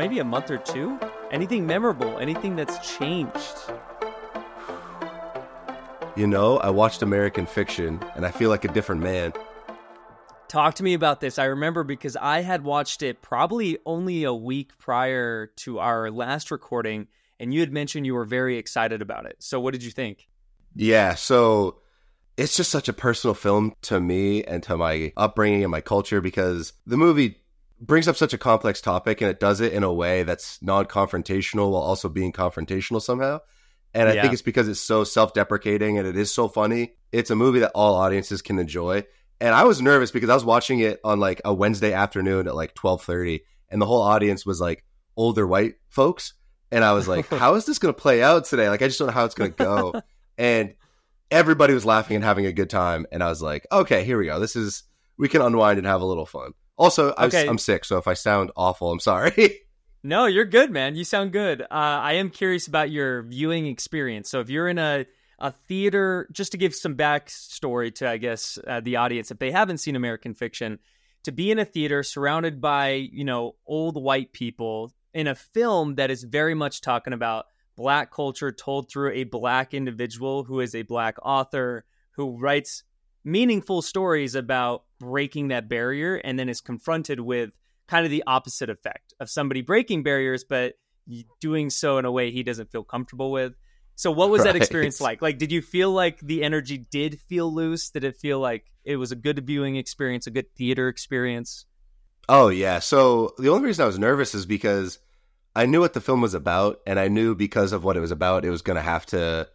maybe a month or two. Anything memorable, anything that's changed. You know, I watched American Fiction, and I feel like a different man. Talk to me about this. I remember because I had watched it probably only a week prior to our last recording, and you had mentioned you were very excited about it. So what did you think? Yeah, so it's just such a personal film to me and to my upbringing and my culture, because the movie brings up such a complex topic, and it does it in a way that's non-confrontational while also being confrontational somehow. And I think it's because it's so self-deprecating and it is so funny. It's a movie that all audiences can enjoy. And I was nervous because I was watching it on like a Wednesday afternoon at like 12:30, and the whole audience was like older white folks. And I was like, how is this going to play out today? Like, I just don't know how it's going to go. And everybody was laughing and having a good time. And I was like, okay, here we go. This is, we can unwind and have a little fun. Also, I'm sick. So if I sound awful, I'm sorry. No, you're good, man. You sound good. I am curious about your viewing experience. So if you're in a theater, just to give some backstory to, I guess, the audience, if they haven't seen American Fiction, to be in a theater surrounded by, you know, old white people in a film that is very much talking about Black culture told through a Black individual who is a Black author who writes meaningful stories about breaking that barrier and then is confronted with kind of the opposite effect of somebody breaking barriers, but doing so in a way he doesn't feel comfortable with. So what was that experience like? Like, did you feel like the energy did feel loose? Did it feel like it was a good viewing experience, a good theater experience? Oh, yeah. So the only reason I was nervous is because I knew what the film was about, and I knew because of what it was about, it was going to have to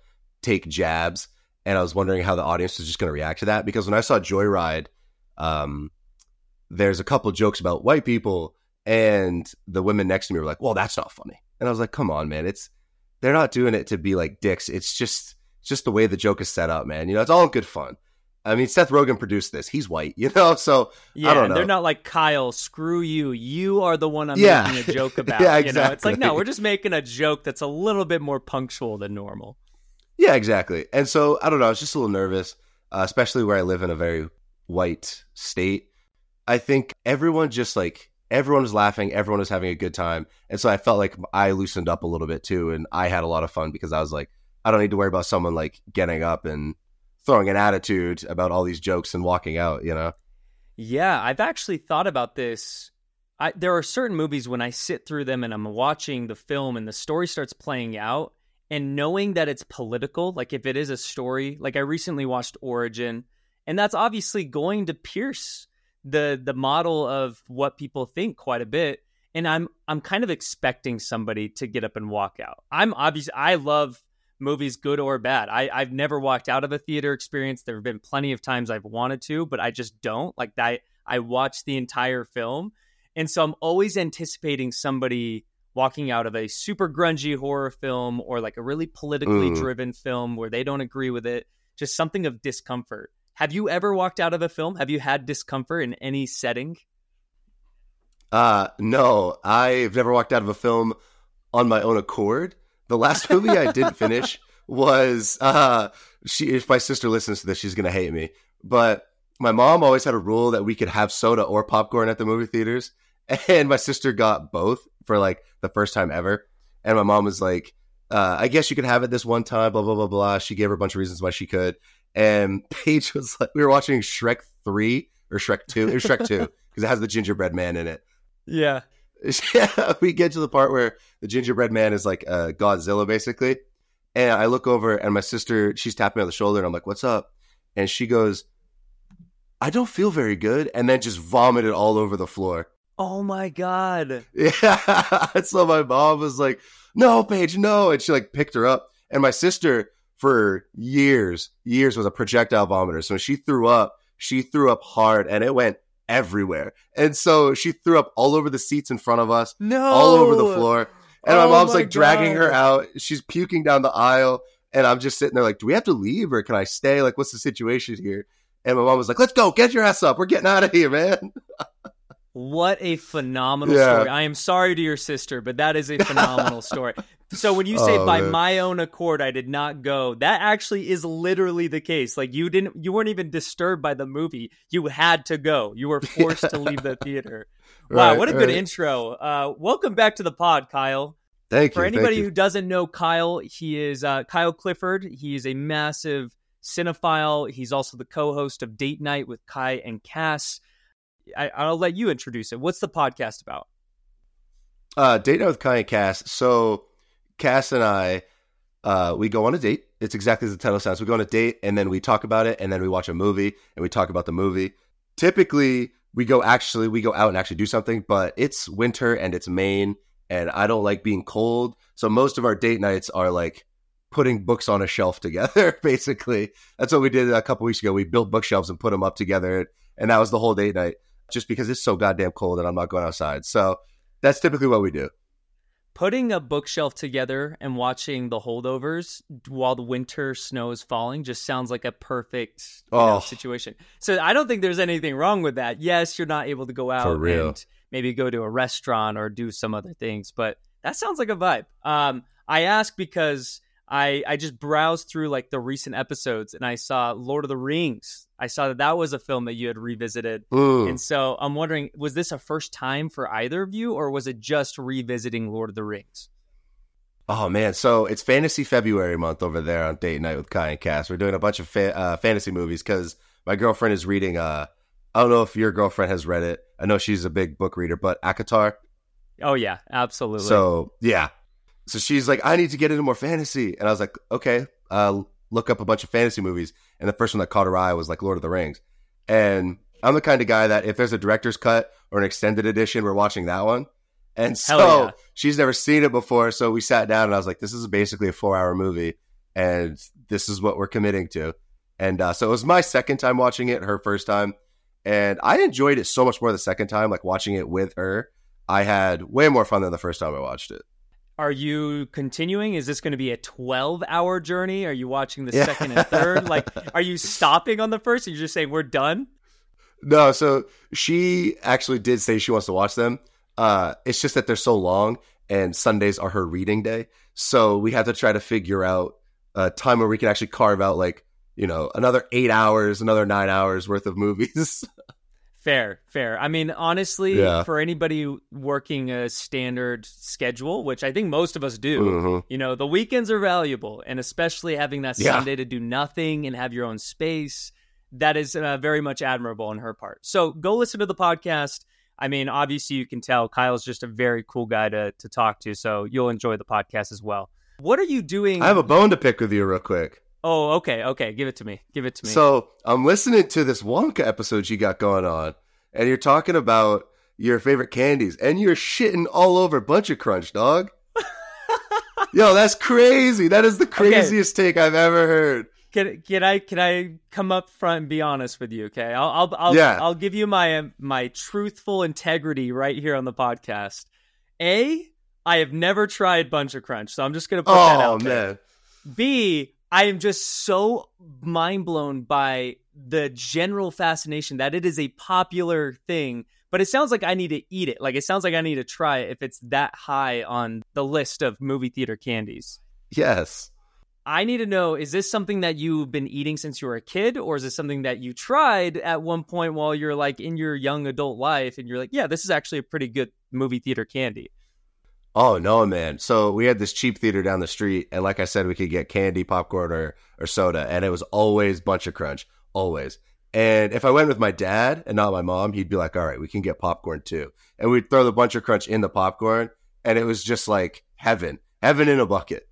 take jabs. And I was wondering how the audience was just going to react to that, because when I saw Joy Ride, there's a couple jokes about white people, and the women next to me were like, well, that's not funny. And I was like, come on, man. They're not doing it to be like dicks. It's just the way the joke is set up, man. You know, it's all good fun. I mean, Seth Rogen produced this. He's white, you know? So, yeah, I don't know. They're not like, Kyle, screw you. You are the one I'm making a joke about. Yeah, exactly. You know? It's like, no, we're just making a joke that's a little bit more punctual than normal. Yeah, exactly. And so, I don't know. I was just a little nervous, especially where I live in a very white state. I think everyone was laughing. Everyone was having a good time. And so I felt like I loosened up a little bit too. And I had a lot of fun because I was like, I don't need to worry about someone like getting up and throwing an attitude about all these jokes and walking out, you know? Yeah, I've actually thought about this. There are certain movies when I sit through them and I'm watching the film and the story starts playing out and knowing that it's political, like if it is a story, like I recently watched Origin, and that's obviously going to pierce the model of what people think quite a bit. And I'm kind of expecting somebody to get up and walk out. I love movies, good or bad. I've never walked out of a theater experience. There have been plenty of times I've wanted to, but I just don't. Like, I watched the entire film. And so I'm always anticipating somebody walking out of a super grungy horror film or like a really politically driven film where they don't agree with it. Just something of discomfort. Have you ever walked out of a film? Have you had discomfort in any setting? No, I've never walked out of a film on my own accord. The last movie I didn't finish was, if my sister listens to this, she's going to hate me. But my mom always had a rule that we could have soda or popcorn at the movie theaters. And my sister got both for like the first time ever. And my mom was like, I guess you could have it this one time, blah, blah, blah, blah. She gave her a bunch of reasons why she could. And Paige was like, we were watching Shrek 3 or Shrek 2. It was Shrek 2 because it has the gingerbread man in it. Yeah. Yeah, we get to the part where the gingerbread man is like Godzilla, basically. And I look over and my sister, she's tapping me on the shoulder and I'm like, what's up? And she goes, I don't feel very good. And then just vomited all over the floor. Oh, my God. Yeah. So my mom was like, no, Paige, no. And she like picked her up. And my sister for years was a projectile vomiter. So when she threw up hard and it went everywhere. And so she threw up all over the seats in front of us, all over the floor. And my mom's like dragging her out. She's puking down the aisle. And I'm just sitting there like, do we have to leave or can I stay? Like, what's the situation here? And my mom was like, let's go, get your ass up. We're getting out of here, man. What a phenomenal story. I am sorry to your sister, but that is a phenomenal story. So when you say by my own accord, I did not go, that actually is literally the case. Like you weren't even disturbed by the movie. You had to go. You were forced to leave the theater. Wow. Right, what a good intro. Welcome back to the pod, Kyle. Thank you. For anybody who doesn't know Kyle, he is Kyle Clifford. He is a massive cinephile. He's also the co-host of Date Night with Kai and Cass. I'll let you introduce it. What's the podcast about? Date Night with Kai and Cass. So Cass and I, we go on a date. It's exactly as the title sounds. We go on a date, and then we talk about it, and then we watch a movie, and we talk about the movie. Typically, we go out and actually do something, but it's winter, and it's Maine, and I don't like being cold. So most of our date nights are like putting books on a shelf together, basically. That's what we did a couple weeks ago. We built bookshelves and put them up together, and that was the whole date night. Just because it's so goddamn cold and I'm not going outside. So that's typically what we do. Putting a bookshelf together and watching The Holdovers while the winter snow is falling just sounds like a perfect situation. So I don't think there's anything wrong with that. Yes, you're not able to go out and maybe go to a restaurant or do some other things, but that sounds like a vibe. I ask because I just browsed through like the recent episodes and I saw Lord of the Rings. I saw that was a film that you had revisited. Ooh. And so I'm wondering, was this a first time for either of you or was it just revisiting Lord of the Rings? Oh, man. So it's Fantasy February month over there on Date Night with Kai and Cass. We're doing a bunch of fantasy movies because my girlfriend is reading. I don't know if your girlfriend has read it. I know she's a big book reader, but ACOTAR. Oh, yeah, absolutely. So, yeah. So she's like, I need to get into more fantasy. And I was like, okay, look up a bunch of fantasy movies. And the first one that caught her eye was like Lord of the Rings. And I'm the kind of guy that if there's a director's cut or an extended edition, we're watching that one. And so she's never seen it before. So we sat down and I was like, this is basically a 4-hour movie. And this is what we're committing to. And so it was my second time watching it, her first time. And I enjoyed it so much more the second time, like watching it with her. I had way more fun than the first time I watched it. Are you continuing? Is this going to be a 12-hour journey? Are you watching the second and third? Like, are you stopping on the first? Are you just saying we're done? No. So she actually did say she wants to watch them. It's just that they're so long, and Sundays are her reading day. So we have to try to figure out a time where we can actually carve out, like, you know, another 8 hours, another 9 hours worth of movies. Fair. I mean, honestly, for anybody working a standard schedule, which I think most of us do, you know, the weekends are valuable. And especially having that Sunday to do nothing and have your own space, that is very much admirable on her part. So go listen to the podcast. I mean, obviously, you can tell Kyle's just a very cool guy to talk to. So you'll enjoy the podcast as well. What are you doing? I have a bone to pick with you real quick. Oh, okay. Give it to me. So I'm listening to this Wonka episode you got going on, and you're talking about your favorite candies, and you're shitting all over Buncha Crunch, dog. Yo, that's crazy. That is the craziest take I've ever heard. Can I come up front and be honest with you? Okay, I'll give you my truthful integrity right here on the podcast. I have never tried Buncha Crunch, so I'm just gonna put that out there. Man. B, I am just so mind blown by the general fascination that it is a popular thing, but it sounds like I need to eat it. Like, it sounds like I need to try it if it's that high on the list of movie theater candies. Yes. I need to know, is this something that you've been eating since you were a kid, or is this something that you tried at one point while you're like in your young adult life and you're like, yeah, this is actually a pretty good movie theater candy? Oh, no, man. So we had this cheap theater down the street, and like I said, we could get candy, popcorn, or soda, and it was always Buncha Crunch, always. And if I went with my dad and not my mom, he'd be like, all right, we can get popcorn too. And we'd throw the Buncha Crunch in the popcorn, and it was just like heaven in a bucket.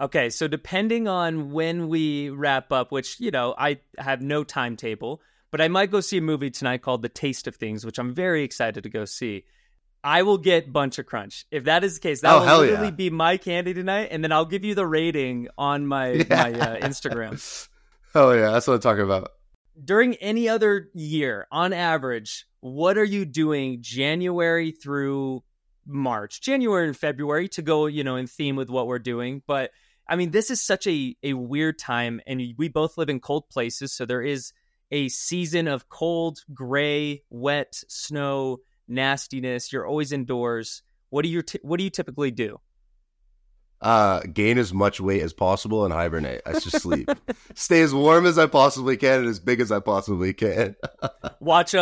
Okay, so depending on when we wrap up, which, you know, I have no timetable, but I might go see a movie tonight called The Taste of Things, which I'm very excited to go see. I will get Buncha Crunch. If that is the case, that will literally be my candy tonight, and then I'll give you the rating on my Instagram. Oh, yeah, that's what I'm talking about. During any other year, on average, what are you doing January through March? January and February to go, you know, in theme with what we're doing. But, I mean, this is such a weird time, and we both live in cold places, so there is a season of cold, gray, wet, snow, nastiness. You're always indoors. What do you typically do? Gain as much weight as possible and hibernate. I just sleep. Stay as warm as I possibly can and as big as I possibly can. Watch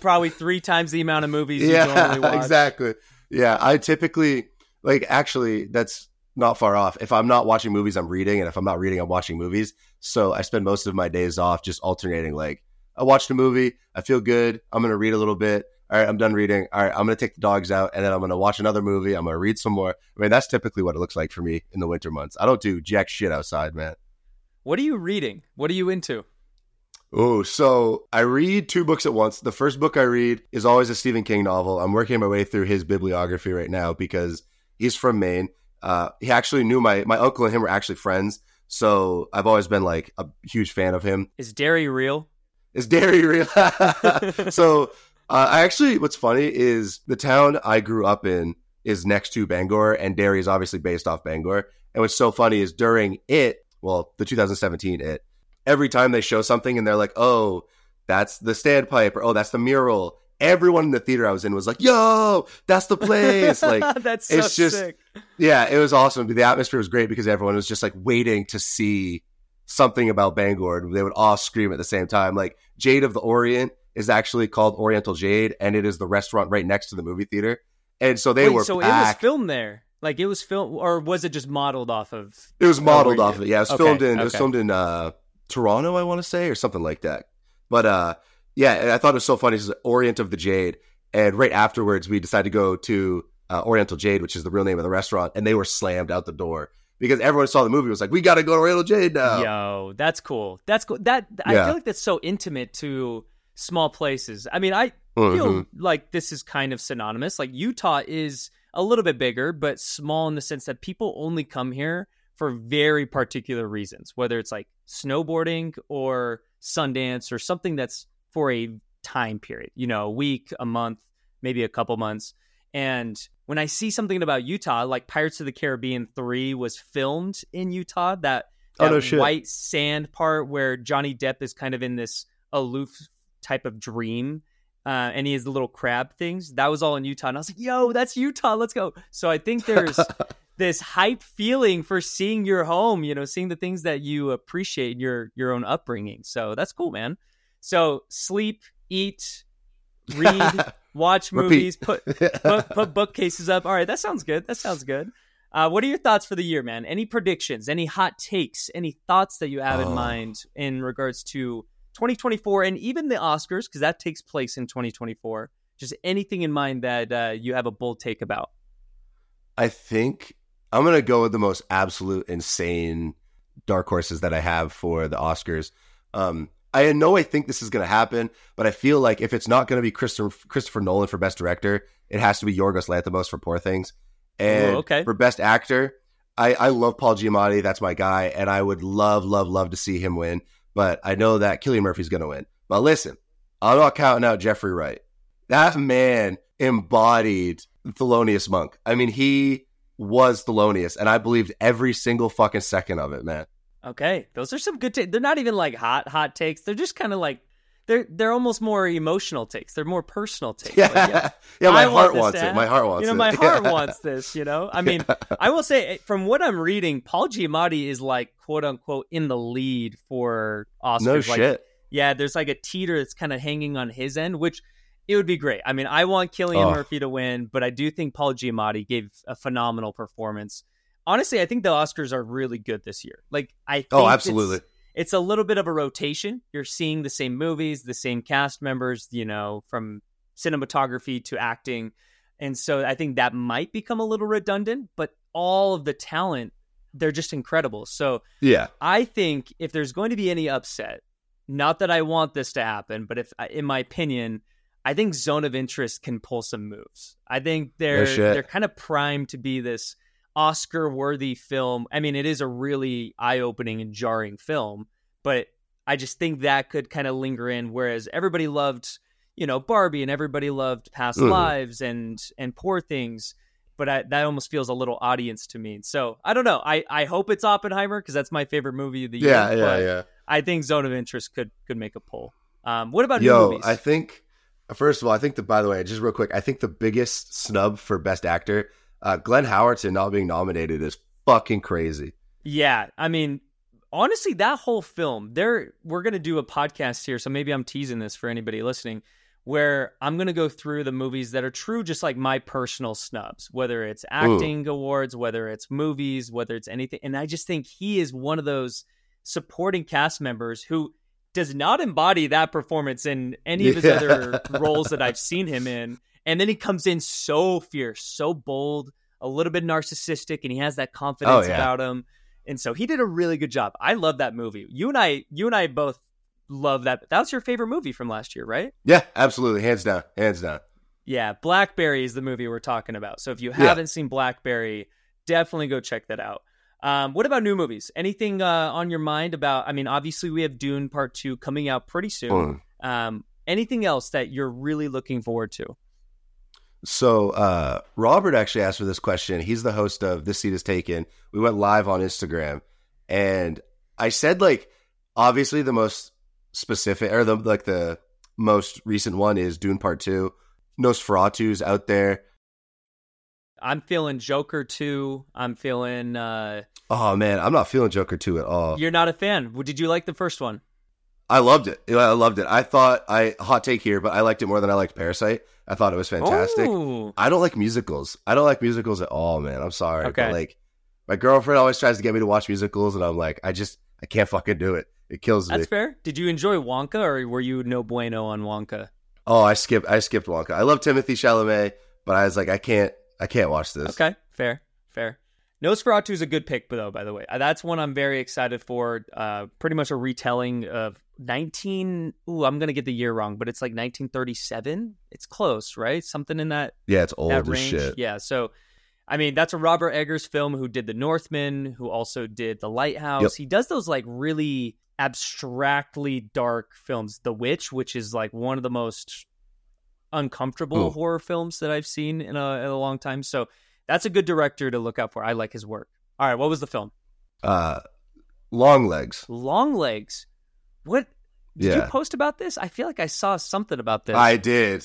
probably 3 times the amount of movies you normally watch. Exactly. Yeah, I typically, that's not far off. If I'm not watching movies, I'm reading. And if I'm not reading, I'm watching movies. So I spend most of my days off just alternating. Like, I watched a movie. I feel good. I'm going to read a little bit. All right, I'm done reading. All right, I'm going to take the dogs out, and then I'm going to watch another movie. I'm going to read some more. I mean, that's typically what it looks like for me in the winter months. I don't do jack shit outside, man. What are you reading? What are you into? Oh, so I read 2 books at once. The first book I read is always a Stephen King novel. I'm working my way through his bibliography right now because he's from Maine. He actually knew my uncle and him were actually friends, so I've always been like a huge fan of him. Is Derry real? Is Derry real? So... what's funny is the town I grew up in is next to Bangor, and Derry is obviously based off Bangor. And what's so funny is during the 2017 It, every time they show something and they're like, oh, that's the standpipe, or oh, that's the mural. Everyone in the theater I was in was like, yo, that's the place. Like, that's so sick. Yeah, it was awesome. The atmosphere was great because everyone was just like waiting to see something about Bangor. They would all scream at the same time. Like, Jade of the Orient is actually called Oriental Jade, and it is the restaurant right next to the movie theater. And so they were so packed. It was filmed there? Like, it was filmed, or was it just modeled off of? It was modeled off of it, yeah. It was filmed in Toronto, I want to say, or something like that. But yeah, I thought it was so funny. It's Orient of the Jade. And right afterwards, we decided to go to Oriental Jade, which is the real name of the restaurant, and they were slammed out the door. Because everyone saw the movie was like, we got to go to Oriental Jade now. Yo, that's cool. I feel like that's so intimate to... small places. I mean, I feel like this is kind of synonymous. Like, Utah is a little bit bigger, but small in the sense that people only come here for very particular reasons, whether it's like snowboarding or Sundance or something that's for a time period, you know, a week, a month, maybe a couple months. And when I see something about Utah, like Pirates of the Caribbean 3 was filmed in Utah, that white sand part where Johnny Depp is kind of in this aloof type of dream, and he has the little crab things. That was all in Utah, and I was like, yo, that's Utah, let's go. So I think there's this hype feeling for seeing your home, you know, seeing the things that you appreciate in your own upbringing. So that's cool, man. So sleep, eat, read, watch movies, put bookcases up. All right, that sounds good. What are your thoughts for the year, man? Any predictions, any hot takes, any thoughts that you have in mind in regards to 2024 and even the Oscars, because that takes place in 2024. Just anything in mind that you have a bold take about? I think I'm going to go with the most absolute insane dark horses that I have for the Oscars. I know I think this is going to happen, but I feel like if it's not going to be Christopher Nolan for Best Director, it has to be Yorgos Lanthimos for Poor Things. And for Best Actor, I love Paul Giamatti. That's my guy. And I would love to see him win. But I know that Cillian Murphy's going to win. But listen, I'm not counting out Jeffrey Wright. That man embodied Thelonious Monk. I mean, he was Thelonious, and I believed every single fucking second of it, man. Okay, those are some good takes. They're not even like hot takes. They're just kind of like, they're almost more emotional takes. They're more personal takes. Yeah, like, yeah, my heart wants this, you know? I mean, I will say, from what I'm reading, Paul Giamatti is like, quote unquote, in the lead for Oscars. No shit. Yeah, there's like a teeter that's kind of hanging on his end, which it would be great. I mean, I want Cillian Murphy to win, but I do think Paul Giamatti gave a phenomenal performance. Honestly, I think the Oscars are really good this year. Like, I think absolutely. It's a little bit of a rotation. You're seeing the same movies, the same cast members, you know, from cinematography to acting. And so I think that might become a little redundant, but all of the talent, they're just incredible. So yeah, I think if there's going to be any upset, not that I want this to happen, but if in my opinion, I think Zone of Interest can pull some moves. I think they're kind of primed to be this Oscar-worthy film. I mean, it is a really eye-opening and jarring film, but I just think that could kind of linger in, whereas everybody loved, you know, Barbie and everybody loved Past Lives and Poor Things, but that almost feels a little audience to me. So, I don't know. I hope it's Oppenheimer, because that's my favorite movie of the year. Yeah. I think Zone of Interest could make a pull. What about new movies? I think First of all, I think by the way, just real quick, I think the biggest snub for Best Actor, Glenn Howerton not being nominated is fucking crazy. Yeah, I mean, honestly, that whole film, we're going to do a podcast here, so maybe I'm teasing this for anybody listening, where I'm going to go through the movies that are true, just like my personal snubs, whether it's acting awards, whether it's movies, whether it's anything. And I just think he is one of those supporting cast members who does not embody that performance in any of his other roles that I've seen him in. And then he comes in so fierce, so bold, a little bit narcissistic, and he has that confidence about him. And so he did a really good job. I love that movie. You and I both love that. That was your favorite movie from last year, right? Yeah, absolutely. Hands down. Yeah, BlackBerry is the movie we're talking about. So if you haven't seen BlackBerry, definitely go check that out. What about new movies? Anything on your mind about, I mean, obviously we have Dune Part Two coming out pretty soon. Anything else that you're really looking forward to? So Robert actually asked for this question. He's the host of This Seat Is Taken. We went live on Instagram and I said, like, obviously the most specific or the most recent one is Dune Part Two. Nosferatu's out there. I'm feeling Joker 2. I'm feeling... Oh, man, I'm not feeling Joker 2 at all. You're not a fan. Did you like the first one? I loved it. Hot take here, but I liked it more than I liked Parasite. I thought it was fantastic. Ooh. I don't like musicals at all, man. I'm sorry. Okay. But, like, my girlfriend always tries to get me to watch musicals, and I'm like, I can't fucking do it. It kills me. That's fair. Did you enjoy Wonka, or were you no bueno on Wonka? Oh, I skipped Wonka. I love Timothée Chalamet, but I was like, I can't watch this. Okay, fair. Nosferatu is a good pick, though, by the way. That's one I'm very excited for. Pretty much a retelling of I'm going to get the year wrong, but it's like 1937. It's close, right? Something in that. Yeah, it's old as shit. Yeah, so, I mean, that's a Robert Eggers film who did The Northman, who also did The Lighthouse. Yep. He does those, like, really abstractly dark films. The Witch, which is, like, one of the most uncomfortable horror films that I've seen in a long time. So that's a good director to look out for. I like his work. All right, what was the film? Long Legs. What? Did you post about this? I feel like I saw something about this. I did.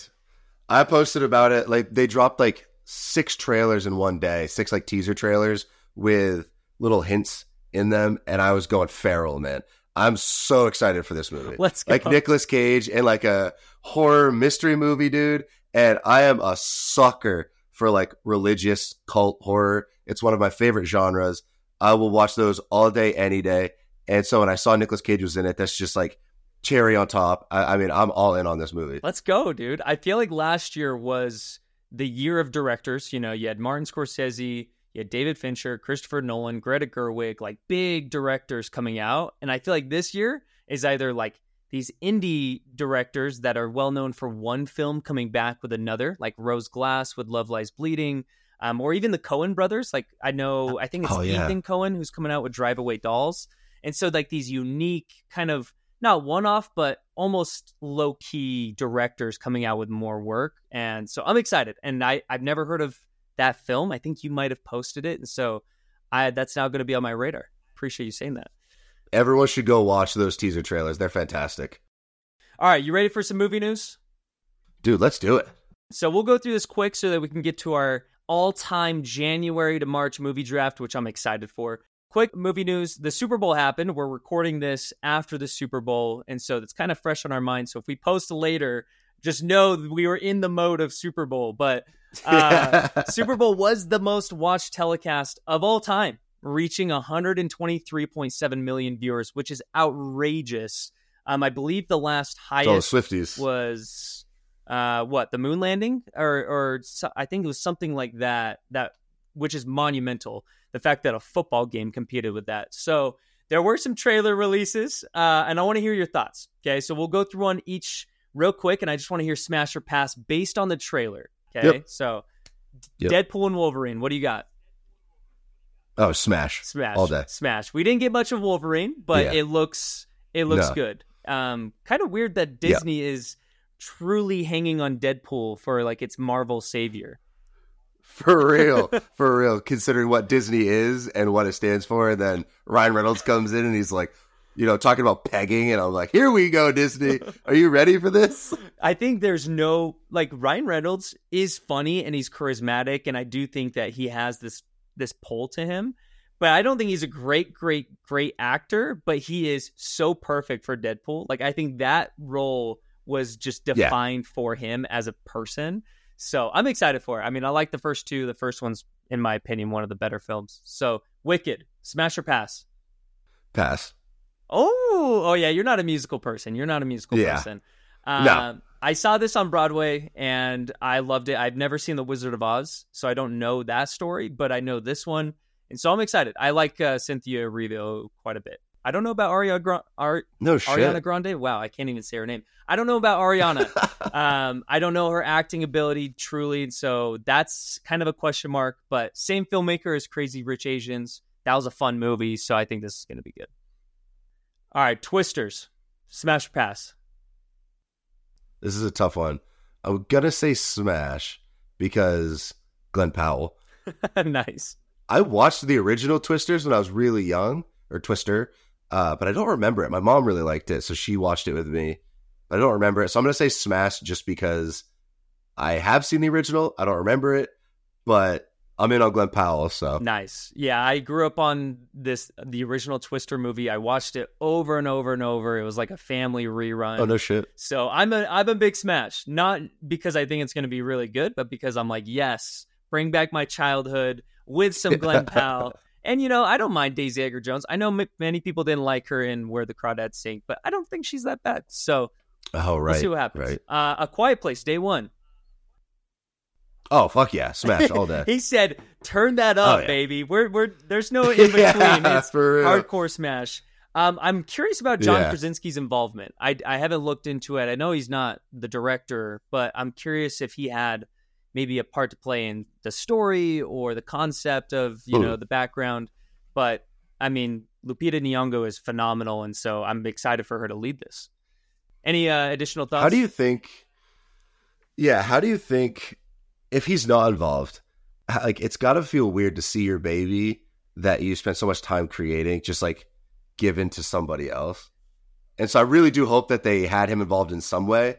I posted about it. Like, they dropped like 6 trailers in one day, 6 like teaser trailers with little hints in them, and I was going feral, man. I'm so excited for this movie. Let's go. Like Nicolas Cage and like a horror mystery movie, dude. And I am a sucker for like religious cult horror. It's one of my favorite genres. I will watch those all day, any day. And so when I saw Nicolas Cage was in it, that's just like cherry on top. I mean, I'm all in on this movie. Let's go, dude. I feel like last year was the year of directors. You know, you had Martin Scorsese, you had David Fincher, Christopher Nolan, Greta Gerwig, like big directors coming out. And I feel like this year is either like these indie directors that are well known for one film coming back with another, like Rose Glass with Love Lies Bleeding, or even the Coen brothers. Like I think it's Ethan Coen who's coming out with Drive Away Dolls. And so like these unique kind of not one-off, but almost low-key directors coming out with more work. And so I'm excited. And I've never heard of that film. I think you might have posted it, and so that's now going to be on my radar. Appreciate you saying that. Everyone should go watch those teaser trailers. They're fantastic. All right, you ready for some movie news? Dude, let's do it. So we'll go through this quick so that we can get to our all-time January to March movie draft, which I'm excited for. Quick movie news. The Super Bowl happened. We're recording this after the Super Bowl, and so it's kind of fresh on our mind. So if we post later, just know we were in the mode of Super Bowl, but... Super Bowl was the most watched telecast of all time, reaching 123.7 million viewers, which is outrageous. I believe the last highest was the moon landing, or I think it was something like that, which is monumental. The fact that a football game competed with that. So there were some trailer releases, and I want to hear your thoughts. Okay, so we'll go through on each real quick, and I just want to hear smash or pass based on the trailer. Okay, so Deadpool and Wolverine, what do you got? Oh, smash all day. Smash. We didn't get much of Wolverine, but it looks good. Kind of weird that Disney is truly hanging on Deadpool for like its Marvel savior. For real. Considering what Disney is and what it stands for, and then Ryan Reynolds comes in and he's like, you know, talking about pegging, and I'm like, here we go, Disney. Are you ready for this? I think there's no, like, Ryan Reynolds is funny and he's charismatic, and I do think that he has this pull to him. But I don't think he's a great actor, but he is so perfect for Deadpool. Like, I think that role was just defined for him as a person. So I'm excited for it. I mean, I like the first two. The first one's, in my opinion, one of the better films. So Wicked, smash or pass? Pass. Oh, yeah. You're not a musical person. You're not a musical person. No. I saw this on Broadway and I loved it. I've never seen The Wizard of Oz, so I don't know that story, but I know this one. And so I'm excited. I like Cynthia Erivo quite a bit. I don't know about Ariana Grande. Wow, I can't even say her name. I don't know about Ariana. I don't know her acting ability truly. And so that's kind of a question mark. But same filmmaker as Crazy Rich Asians. That was a fun movie. So I think this is going to be good. All right, Twisters. Smash or pass? This is a tough one. I'm going to say smash because Glenn Powell. Nice. I watched the original Twisters when I was really young, or Twister, but I don't remember it. My mom really liked it, so she watched it with me. But I don't remember it, so I'm going to say smash just because I have seen the original. I don't remember it, but I'm in on Glenn Powell, so. Nice. Yeah, I grew up on the original Twister movie. I watched it over and over and over. It was like a family rerun. Oh, no shit. So I'm a big smash, not because I think it's going to be really good, but because I'm like, yes, bring back my childhood with some Glenn Powell. And, you know, I don't mind Daisy Edgar-Jones. I know many people didn't like her in Where the Crawdads Sing, but I don't think she's that bad. So we'll see what happens. Right. A Quiet Place, day one. Oh, fuck yeah. Smash all day. He said, turn that up, baby. We're there's no in-between. It's hardcore smash. I'm curious about John Krasinski's involvement. I haven't looked into it. I know he's not the director, but I'm curious if he had maybe a part to play in the story or the concept of, you know, the background. But, I mean, Lupita Nyong'o is phenomenal, and so I'm excited for her to lead this. Any additional thoughts? How do you think, if he's not involved, like, it's got to feel weird to see your baby that you spent so much time creating just, like, given to somebody else. And so I really do hope that they had him involved in some way,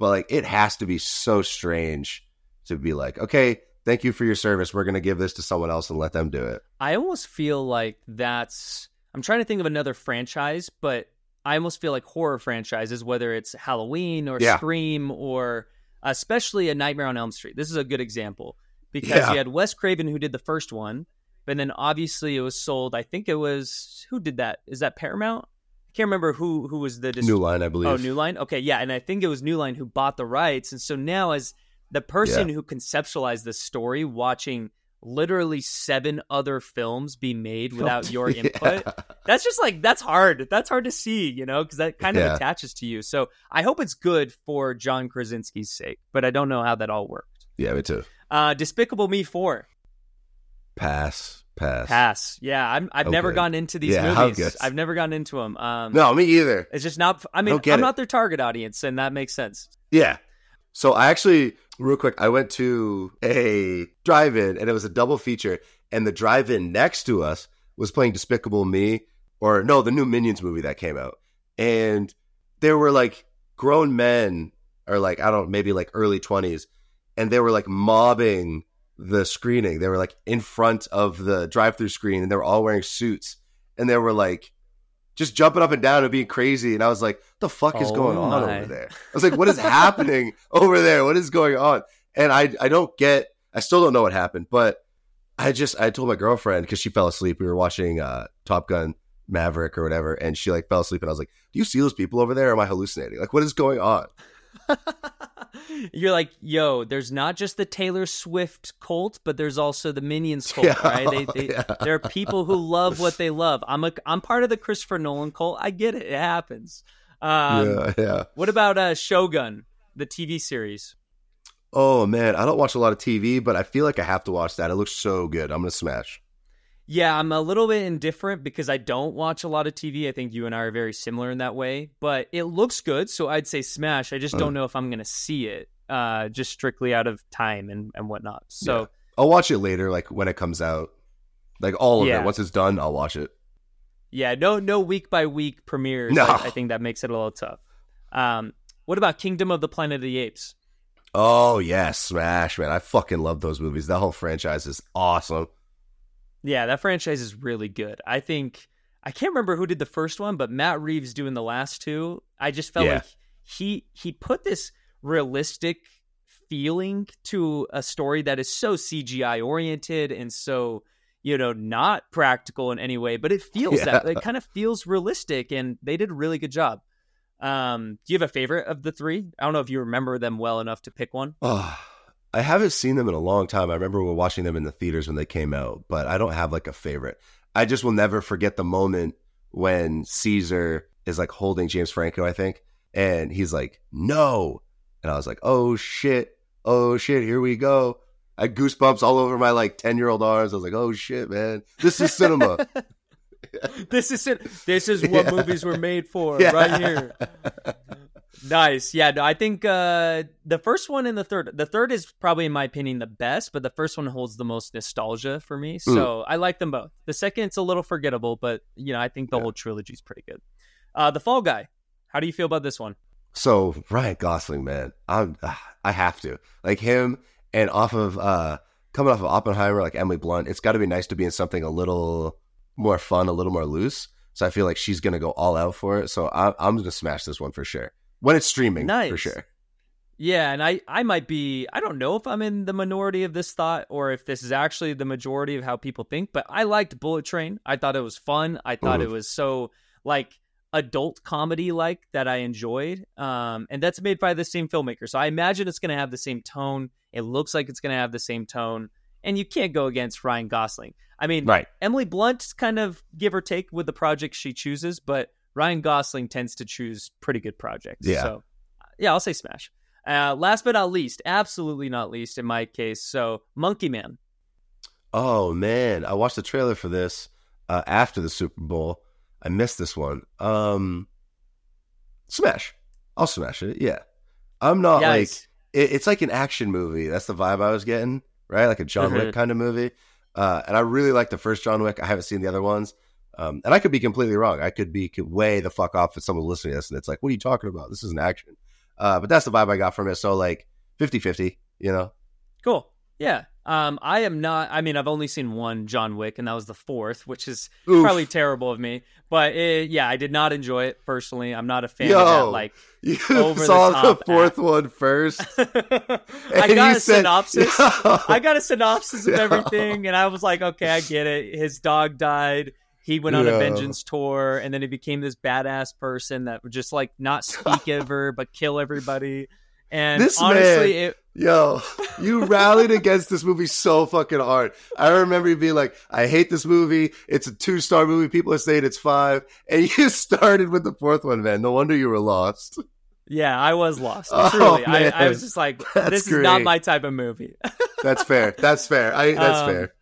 but, like, it has to be so strange to be like, okay, thank you for your service. We're going to give this to someone else and let them do it. I almost feel like I'm trying to think of another franchise, but I almost feel like horror franchises, whether it's Halloween or Scream or especially A Nightmare on Elm Street. This is a good example because you had Wes Craven who did the first one, but then obviously it was sold. I think it was, who did that? Is that Paramount? I can't remember who was the New Line, I believe. Oh, New Line. Okay. Yeah. And I think it was New Line who bought the rights. And so now as the person who conceptualized this story, watching literally 7 other films be made without your input, that's just like, that's hard. That's hard to see, you know, because that kind of attaches to you. So I hope it's good for John Krasinski's sake, but I don't know how that all worked. Yeah, me too. Despicable Me 4. Pass. Yeah, I've never gone into these movies. I've never gone into them. No, me either. It's just not, I mean, I'm not their target audience, and that makes sense. Yeah. So I actually, real quick, I went to a drive-in, and it was a double feature, and the drive-in next to us was playing Despicable Me, the new Minions movie that came out. And there were, like, grown men, or, like, I don't know, maybe, like, early 20s, and they were, like, mobbing the screening. They were, like, in front of the drive-thru screen, and they were all wearing suits, and they were, like, just jumping up and down and being crazy. And I was like, the fuck is going on over there? I was like, what is happening over there? What is going on? And I still don't know what happened, but I told my girlfriend, cause she fell asleep. We were watching Top Gun Maverick or whatever. And she like fell asleep and I was like, do you see those people over there? Or am I hallucinating? Like, what is going on? You're like, yo, there's not just the Taylor Swift cult, but there's also the Minions cult, right? There are people who love what they love. I'm part of the Christopher Nolan cult. I get it. It happens. What about Shogun, the TV series? Oh, man, I don't watch a lot of TV, but I feel like I have to watch that. It looks so good. I'm going to smash. Yeah, I'm a little bit indifferent because I don't watch a lot of TV. I think you and I are very similar in that way, but it looks good, so I'd say smash. I just don't know if I'm going to see it, just strictly out of time and whatnot. So yeah. I'll watch it later, like when it comes out, like all of it. Once it's done, I'll watch it. Yeah, no week by week premieres. No. I think that makes it a little tough. What about Kingdom of the Planet of the Apes? Oh, yeah, smash, man. I fucking love those movies. That whole franchise is awesome. Yeah, that franchise is really good. I think, I can't remember who did the first one, but Matt Reeves doing the last two, I just felt like he put this realistic feeling to a story that is so CGI oriented and so, you know, not practical in any way, but it feels that it kind of feels realistic, and they did a really good job. Do you have a favorite of the three? I don't know if you remember them well enough to pick one. Oh, I haven't seen them in a long time. I remember we're watching them in the theaters when they came out, but I don't have like a favorite. I just will never forget the moment when Caesar is like holding James Franco, I think. And he's like, no. And I was like, oh shit, here we go. I had goosebumps all over my like 10-year-old arms. I was like, oh shit, man, this is cinema. This is it. This is what movies were made for, right here. Nice. Yeah, no, I think the first one and the third is probably, in my opinion, the best, but the first one holds the most nostalgia for me. So I like them both. The second's a little forgettable, but you know, I think the whole trilogy is pretty good. The Fall Guy. How do you feel about this one? So Ryan Gosling, man, I have to like him, and coming off of Oppenheimer, like Emily Blunt, it's got to be nice to be in something a little more fun, a little more loose. So I feel like she's gonna go all out for it. So I'm gonna smash this one for sure when it's streaming. Nice. For sure. Yeah, and I might be, I don't know if I'm in the minority of this thought or if this is actually the majority of how people think, but I liked Bullet Train. I thought it was fun. I thought it was so like adult comedy like that I enjoyed, and that's made by the same filmmaker, so I imagine it's gonna have the same tone. It looks like it's gonna have the same tone, and you can't go against Ryan Gosling. I mean, right. Emily Blunt's kind of give or take with the project she chooses, but Ryan Gosling tends to choose pretty good projects. Yeah. So, yeah, I'll say smash. Last but not least, absolutely not least in my case, so Monkey Man. Oh, man. I watched the trailer for this after the Super Bowl. I missed this one. Smash. I'll smash it, yeah. I'm not like... It's like an action movie. That's the vibe I was getting, right? Like a John Wick kind of movie. And I really like the first John Wick. I haven't seen the other ones. And I could be completely wrong. I could be way the fuck off if someone listening to this and it's like, what are you talking about? This isn't action. But that's the vibe I got from it. So like 50-50, you know? Cool. Yeah. I am not, I mean, I've only seen one John Wick and that was the fourth, which is probably terrible of me, but I did not enjoy it personally. I'm not a fan of that. Like, you saw the fourth one first. I got a synopsis. I got a synopsis of everything. And I was like, okay, I get it. His dog died. He went on a vengeance tour, and then he became this badass person that would just like not speak ever, but kill everybody. And this honestly, man, you rallied against this movie so fucking hard. I remember you being like, I hate this movie. It's a 2-star movie. People are saying it's 5. And you started with the fourth one, man. No wonder you were lost. Yeah, I was lost. Truly. I was just like, this is not my type of movie. That's fair. That's fair. That's fair.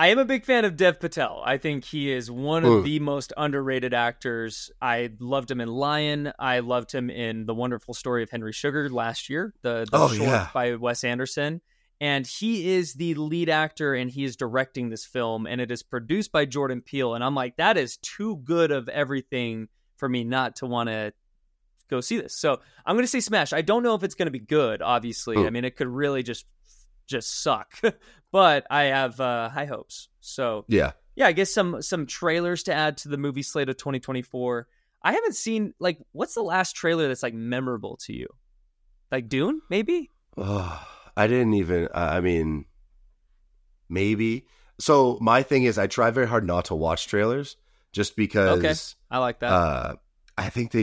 I am a big fan of Dev Patel. I think he is one of the most underrated actors. I loved him in Lion. I loved him in The Wonderful Story of Henry Sugar last year, the short by Wes Anderson. And he is the lead actor, and he is directing this film, and it is produced by Jordan Peele. And I'm like, that is too good of everything for me not to want to go see this. So I'm going to say smash. I don't know if it's going to be good, obviously. I mean, it could really just suck. But I have high hopes. So yeah, I guess some trailers to add to the movie slate of 2024. I haven't seen, like, what's the last trailer that's like memorable to you? Like Dune, maybe? Oh, I didn't even. I mean, maybe. So my thing is, I try very hard not to watch trailers, just because. Okay, I like that. I think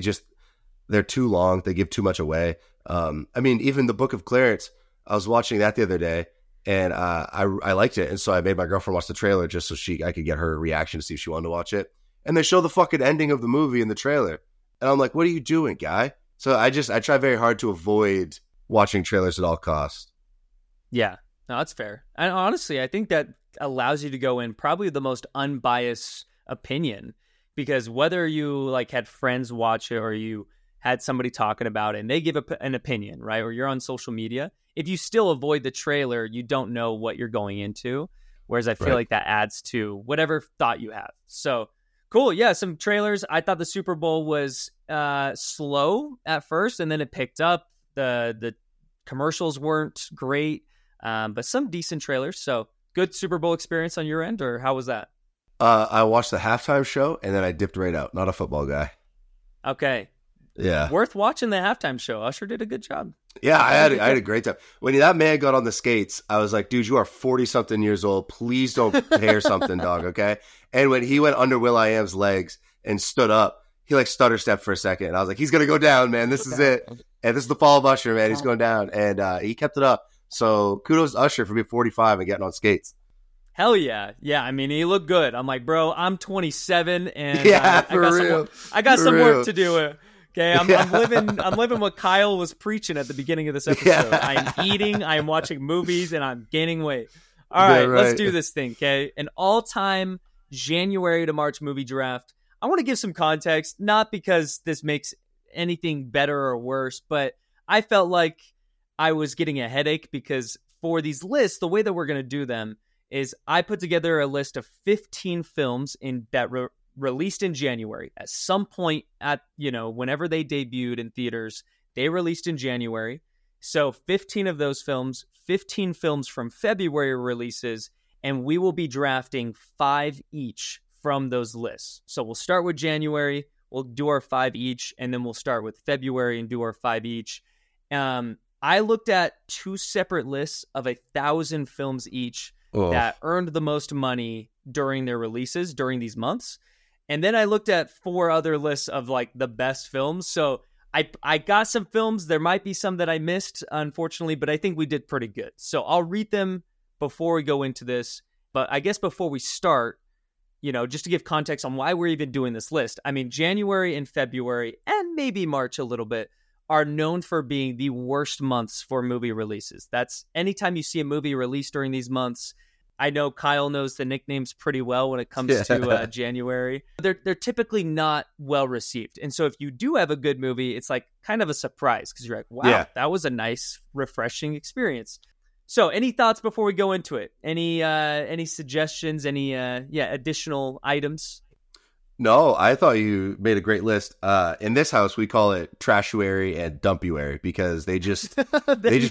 they're too long. They give too much away. I mean, even the Book of Clarence. I was watching that the other day. And I liked it. And so I made my girlfriend watch the trailer just so I could get her reaction to see if she wanted to watch it. And they show the fucking ending of the movie in the trailer. And I'm like, what are you doing, guy? So I try very hard to avoid watching trailers at all costs. Yeah, no, that's fair. And honestly, I think that allows you to go in probably the most unbiased opinion, because whether you like had friends watch it or you had somebody talking about it and they give an opinion, right? Or you're on social media. If you still avoid the trailer, you don't know what you're going into. Whereas I feel like that adds to whatever thought you have. So Cool. Yeah, some trailers. I thought the Super Bowl was slow at first, and then it picked up. The commercials weren't great, but some decent trailers. So good Super Bowl experience on your end, or how was that? I watched the halftime show, and then I dipped right out. Not a football guy. Okay. Yeah. Worth watching the halftime show. Usher did a good job. Yeah, I had a great time. When that man got on the skates, I was like, dude, you are 40-something years old. Please don't tear something, dog, okay? And when he went under Will.i.am's legs and stood up, he like stutter-stepped for a second. And I was like, he's going to go down, man. This is it. And this is the fall of Usher, man. He's going down. And he kept it up. So kudos to Usher for being 45 and getting on skates. Hell yeah. Yeah, I mean, he looked good. I'm like, bro, I'm 27, and I got some work to do. Okay, I'm living what Kyle was preaching at the beginning of this episode. Yeah. I'm eating, I'm watching movies, and I'm gaining weight. All right, let's do this thing, okay? An all-time January to March movie draft. I want to give some context, not because this makes anything better or worse, but I felt like I was getting a headache because for these lists, the way that we're going to do them is I put together a list of 15 films released in January. At some point whenever they debuted in theaters, they released in January. So 15 of those films, 15 films from February releases, and we will be drafting 5 each from those lists. So we'll start with January, we'll do our 5 each, and then we'll start with February and do our 5 each. I looked at 2 separate lists of 1,000 films each that earned the most money during their releases during these months. And then I looked at 4 other lists of like the best films. So I got some films. There might be some that I missed, unfortunately, but I think we did pretty good. So I'll read them before we go into this. But I guess before we start, just to give context on why we're even doing this list. I mean, January and February and maybe March a little bit are known for being the worst months for movie releases. That's anytime you see a movie released during these months. I know Kyle knows the nicknames pretty well when it comes to January. They're typically not well received. And so if you do have a good movie, it's like kind of a surprise because you're like, wow, that was a nice, refreshing experience. So any thoughts before we go into it? Any suggestions? Any additional items? No, I thought you made a great list. In this house, we call it Trashuary and Dumpuary because they just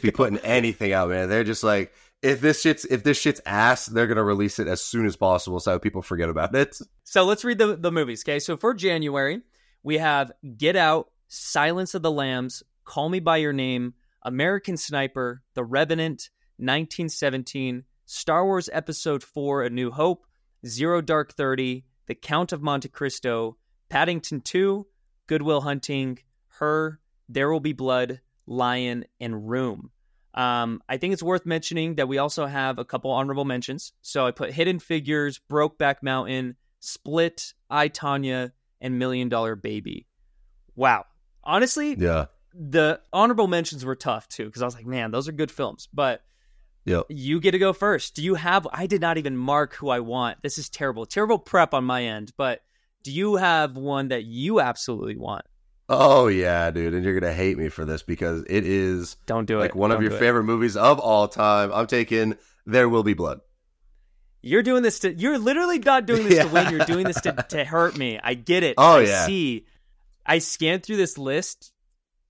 be putting anything out, man. They're just like, if this shit's ass, they're gonna release it as soon as possible so people forget about it. So let's read the movies, okay? So for January, we have Get Out, Silence of the Lambs, Call Me by Your Name, American Sniper, The Revenant, 1917, Star Wars Episode 4: A New Hope, Zero Dark 30. The Count of Monte Cristo, Paddington 2, Good Will Hunting, Her, There Will Be Blood, Lion, and Room. I think it's worth mentioning that we also have a couple honorable mentions. So I put Hidden Figures, Brokeback Mountain, Split, I, Tonya, and $1 Million Baby. Wow. Honestly, the honorable mentions were tough too because I was like, man, those are good films. But you get to go first. Do you have... I did not even mark who I want. This is terrible. Terrible prep on my end, but do you have one that you absolutely want? Oh, yeah, dude. And you're going to hate me for this because it is... Don't do it. Like one of your favorite movies of all time. I'm taking There Will Be Blood. You're doing this to... You're literally not doing this to win. You're doing this to hurt me. I get it. Oh, I see. I scanned through this list...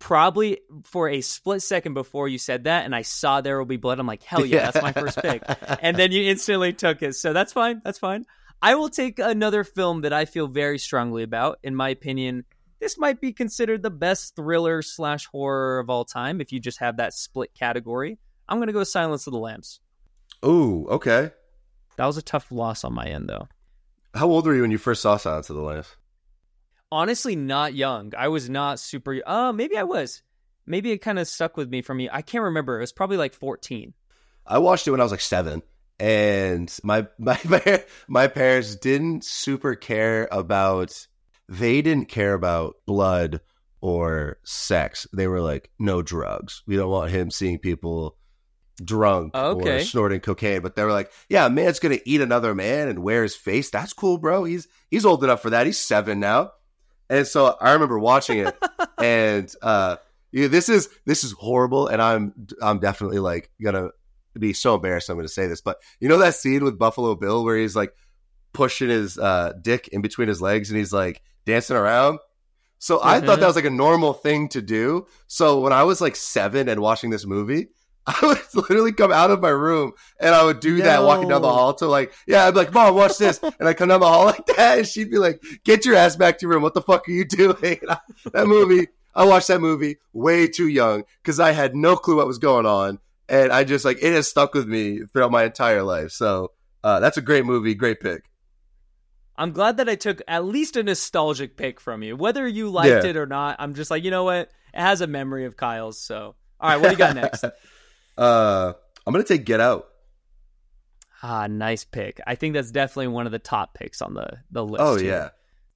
Probably for a split second before you said that, and I saw There Will Be Blood. I'm like, hell yeah, that's my first pick. And then you instantly took it. So that's fine. That's fine. I will take another film that I feel very strongly about. In my opinion, this might be considered the best thriller/horror of all time if you just have that split category. I'm going to go with Silence of the Lambs. Ooh, okay. That was a tough loss on my end, though. How old were you when you first saw Silence of the Lambs? Honestly, not young. I was not super... maybe I was. Maybe it kind of stuck with me from you. I can't remember. It was probably like 14. I watched it when I was like 7, and my parents didn't super care about... They didn't care about blood or sex. They were like, no drugs. We don't want him seeing people drunk or snorting cocaine. But they were like, yeah, a man's going to eat another man and wear his face. That's cool, bro. He's old enough for that. He's 7 now. And so I remember watching it, and this is horrible, and I'm definitely like gonna be so embarrassed I'm gonna say this, but you know that scene with Buffalo Bill where he's like, pushing his dick in between his legs and he's like dancing around. So I thought that was like a normal thing to do. So when I was like 7 and watching this movie, I would literally come out of my room and I would do that walking down the hall to like, yeah, I'd be like, Mom, watch this. And I come down the hall like that and she'd be like, get your ass back to your room. What the fuck are you doing? That movie, I watched that movie way too young because I had no clue what was going on. And I just like, it has stuck with me throughout my entire life. So that's a great movie. Great pick. I'm glad that I took at least a nostalgic pick from you. Whether you liked it or not, I'm just like, you know what? It has a memory of Kyle's. So, all right, what do you got next? I'm going to take Get Out. Ah, nice pick. I think that's definitely one of the top picks on the list. Oh, yeah.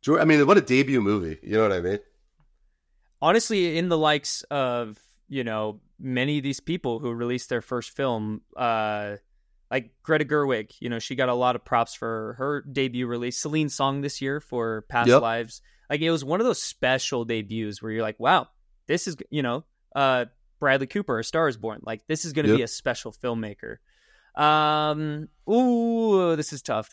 I mean, what a debut movie. You know what I mean? Honestly, in the likes of, you know, many of these people who released their first film, like Greta Gerwig, you know, she got a lot of props for her debut release. Celine Song this year for Past Lives. Like, it was one of those special debuts where you're like, wow, this is, you know, Bradley Cooper, A Star is Born. Like, this is going to be a special filmmaker. Ooh, this is tough.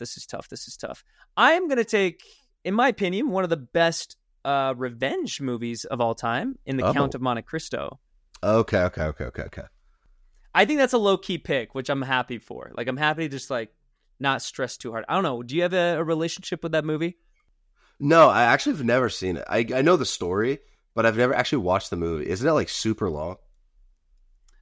I'm going to take, in my opinion, one of the best revenge movies of all time in The Count of Monte Cristo. Okay. I think that's a low-key pick, which I'm happy for. Like, I'm happy to just, like, not stress too hard. I don't know. Do you have a relationship with that movie? No, I actually have never seen it. I know the story, but I've never actually watched the movie. Isn't it, like, super long?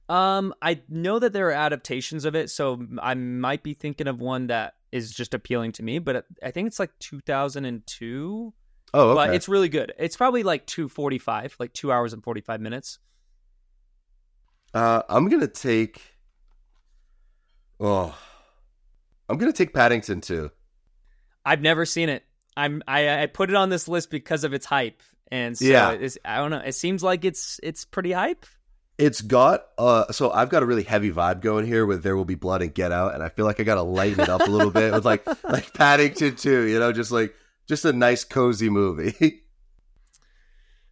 I know that there are adaptations of it, so I might be thinking of one that is just appealing to me, but I think it's, like, 2002. Oh, okay. But it's really good. It's probably, like, 2:45, like, 2 hours and 45 minutes. I'm gonna take Paddington 2. I've never seen it. I put it on this list because of its hype, and so I don't know. It seems like it's pretty hype. It's got so I've got a really heavy vibe going here with There Will Be Blood and Get Out, and I feel like I gotta lighten it up a little bit with like Paddington 2. You know, just a nice cozy movie.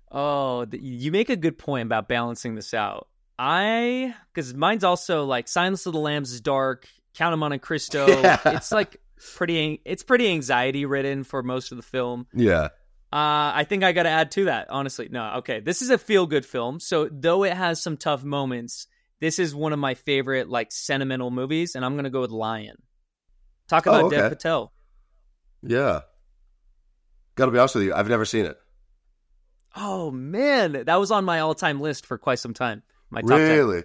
Oh, you make a good point about balancing this out. Because mine's also like Silence of the Lambs is dark, Count of Monte Cristo. Yeah. It's like pretty anxiety ridden for most of the film. Yeah. I think I got to add to that, honestly. No, okay. This is a feel good film. So though it has some tough moments, this is one of my favorite like sentimental movies. And I'm going to go with Lion. Talk about Dev Patel. Yeah. Got to be honest with you. I've never seen it. Oh man. That was on my all time list for quite some time. My top 10.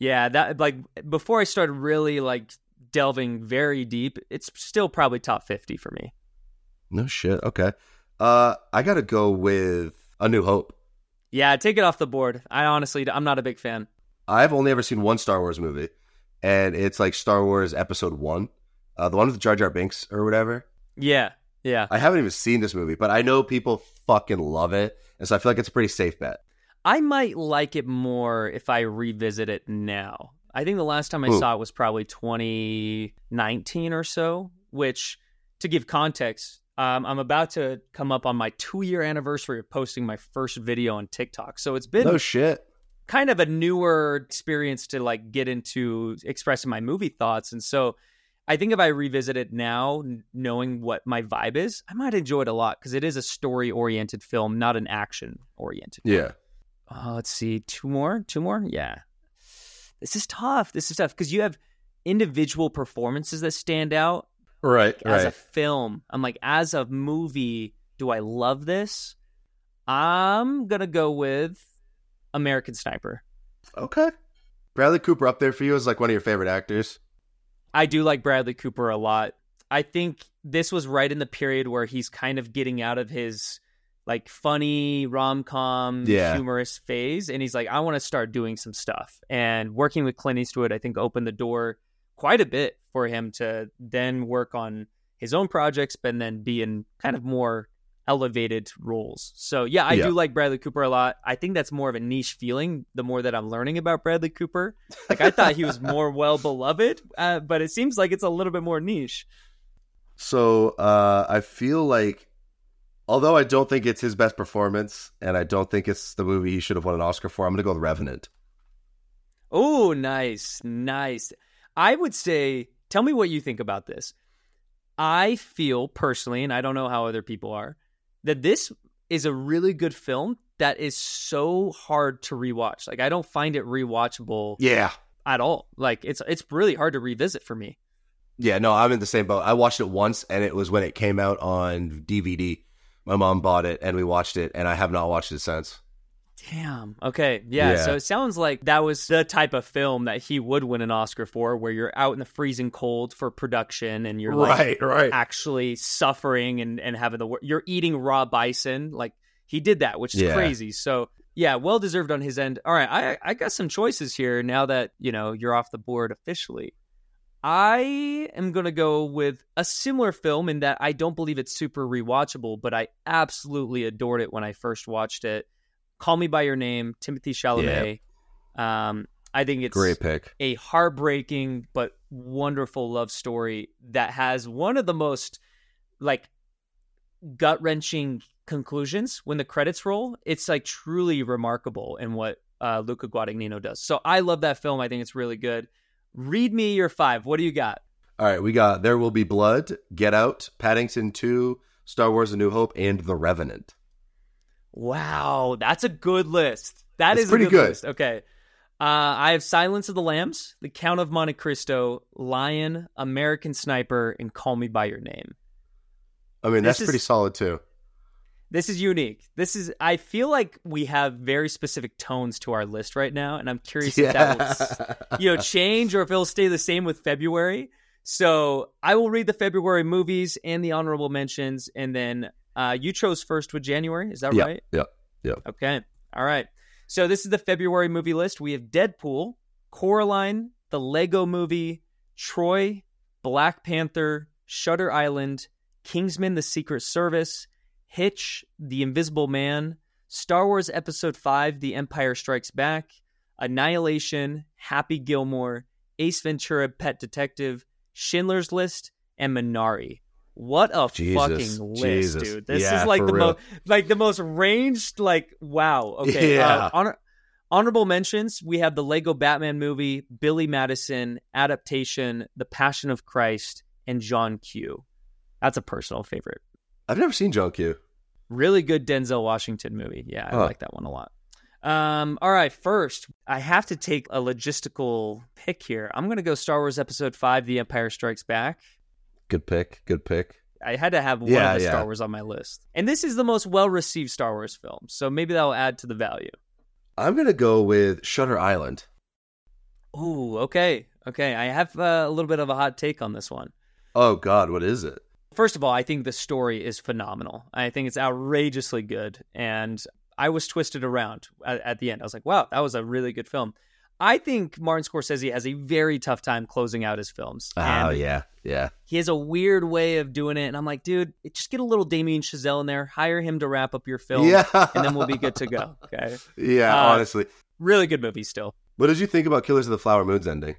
Yeah, that like before I started really like delving very deep, it's still probably top 50 for me. No shit. Okay. I gotta go with A New Hope. Yeah, take it off the board. I'm not a big fan. I've only ever seen one Star Wars movie, and it's like Star Wars Episode 1, the one with Jar Jar Binks or whatever. Yeah. I haven't even seen this movie, but I know people fucking love it, and so I feel like it's a pretty safe bet. I might like it more if I revisit it now. I think the last time I saw it was probably 2019 or so, which, to give context, I'm about to come up on my 2-year anniversary of posting my first video on TikTok. So it's been kind of a newer experience to like get into expressing my movie thoughts. And so I think if I revisit it now, knowing what my vibe is, I might enjoy it a lot because it is a story-oriented film, not an action-oriented film. Yeah. Let's see. Two more. Yeah. This is tough because you have individual performances that stand out. Right. Like, as a film. I'm like, as a movie, do I love this? I'm going to go with American Sniper. Okay. Bradley Cooper up there for you as like one of your favorite actors. I do like Bradley Cooper a lot. I think this was right in the period where he's kind of getting out of his like funny rom-com humorous phase. And he's like, I want to start doing some stuff. And working with Clint Eastwood, I think, opened the door quite a bit for him to then work on his own projects, but then be in kind of more elevated roles. So yeah, I do like Bradley Cooper a lot. I think that's more of a niche feeling the more that I'm learning about Bradley Cooper. Like I thought he was more well-beloved, but it seems like it's a little bit more niche. So I feel like, although I don't think it's his best performance, and I don't think it's the movie he should have won an Oscar for, I'm going to go with Revenant. Oh, nice. I would say, tell me what you think about this. I feel personally, and I don't know how other people are, that this is a really good film that is so hard to rewatch. Like, I don't find it rewatchable at all. Like, it's really hard to revisit for me. Yeah, no, I'm in the same boat. I watched it once, and it was when it came out on DVD. My mom bought it, and we watched it, and I have not watched it since. Damn. Okay. Yeah. So it sounds like that was the type of film that he would win an Oscar for, where you're out in the freezing cold for production and you're actually suffering and having you're eating raw bison. Like, he did that, which is crazy. So yeah, well deserved on his end. All right. I got some choices here now that, you know, you're off the board officially. I am going to go with a similar film in that I don't believe it's super rewatchable, but I absolutely adored it when I first watched it. Call Me By Your Name, Timothée Chalamet. Yeah. I think it's great pick. A heartbreaking but wonderful love story that has one of the most like gut-wrenching conclusions when the credits roll. It's like truly remarkable in what Luca Guadagnino does. So I love that film. I think it's really good. Read me your five. What do you got? All right, we got There Will Be Blood, Get Out, Paddington 2, Star Wars A New Hope, and The Revenant. Wow, that's a good list. That's pretty good list. Okay. I have Silence of the Lambs, The Count of Monte Cristo, Lion, American Sniper, and Call Me By Your Name. I mean, that's pretty solid too. This is unique. I feel like we have very specific tones to our list right now, and I'm curious if that will change or if it'll stay the same with February. So I will read the February movies and the honorable mentions, and then you chose first with January, is that right? Yeah. Okay. All right. So this is the February movie list. We have Deadpool, Coraline, The Lego Movie, Troy, Black Panther, Shutter Island, Kingsman: The Secret Service, Hitch, The Invisible Man, Star Wars Episode V, The Empire Strikes Back, Annihilation, Happy Gilmore, Ace Ventura: Pet Detective, Schindler's List, and Minari. What a fucking list, dude! This is like the most ranged. Like, wow. Okay. Yeah. Honorable mentions: we have the Lego Batman movie, Billy Madison, Adaptation, The Passion of Christ, and John Q. That's a personal favorite. I've never seen John Q. Really good Denzel Washington movie. Yeah, I like that one a lot. All right. First, I have to take a logistical pick here. I'm gonna go Star Wars Episode V: The Empire Strikes Back. Good pick. I had to have one of the Star Wars on my list. And this is the most well-received Star Wars film, so maybe that'll add to the value. I'm going to go with Shutter Island. Ooh, okay. I have a little bit of a hot take on this one. Oh, God, what is it? First of all, I think the story is phenomenal. I think it's outrageously good, and I was twisted around at the end. I was like, wow, that was a really good film. I think Martin Scorsese has a very tough time closing out his films. Oh, yeah. He has a weird way of doing it. And I'm like, dude, just get a little Damien Chazelle in there. Hire him to wrap up your film. Yeah. And then we'll be good to go. Okay. Yeah, honestly. Really good movie still. What did you think about Killers of the Flower Moon's ending?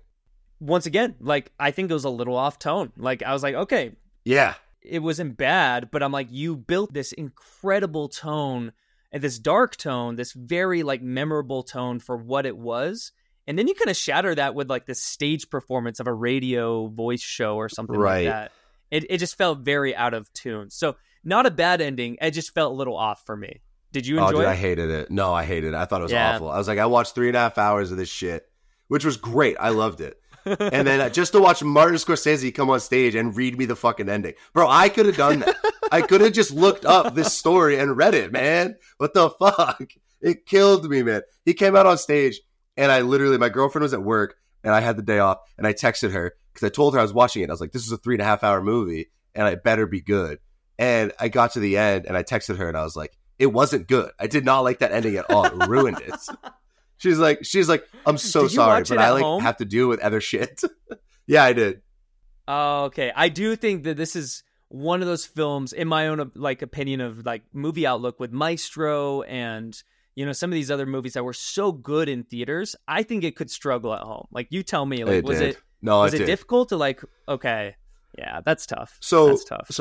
Once again, like, I think it was a little off tone. Like, I was like, okay. Yeah. It wasn't bad, but I'm like, you built this incredible tone and this dark tone, this very, like, memorable tone for what it was. And then you kind of shatter that with like this stage performance of a radio voice show or something like that. It just felt very out of tune. So not a bad ending. It just felt a little off for me. Did you enjoy it? I hated it. No, I hated it. I thought it was awful. I was like, I watched 3.5 hours of this shit, which was great. I loved it. And then just to watch Martin Scorsese come on stage and read me the fucking ending. Bro, I could have done that. I could have just looked up this story and read it, man. What the fuck? It killed me, man. He came out on stage. And I literally, my girlfriend was at work and I had the day off and I texted her because I told her I was watching it. I was like, this is a 3.5 hour movie and I better be good. And I got to the end and I texted her and I was like, it wasn't good. I did not like that ending at all. It ruined it. She's like, I'm so sorry, but I like home? Have to deal with other shit. Yeah, I did. Oh, okay. I do think that this is one of those films in my own like opinion of like movie outlook with Maestro and some of these other movies that were so good in theaters, I think it could struggle at home. Like, you tell me, like, was it difficult to like, okay, yeah, that's tough. So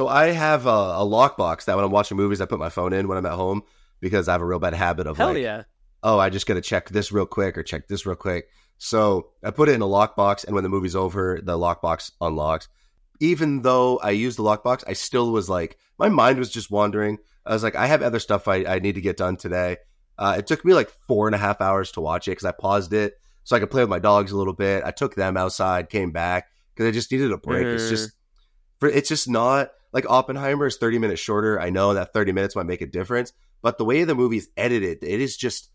I have a lockbox that when I'm watching movies, I put my phone in when I'm at home because I have a real bad habit of I just got to check this real quick or check this real quick. So I put it in a lockbox, and when the movie's over, the lockbox unlocks. even though I used the lockbox, I still was like, my mind was just wandering. I was like, I have other stuff I need to get done today. It took me like 4.5 hours to watch it because I paused it so I could play with my dogs a little bit. I took them outside, came back because I just needed a break. It's just not like Oppenheimer is 30 minutes shorter. I know that 30 minutes might make a difference, but the way the movie is edited, it is just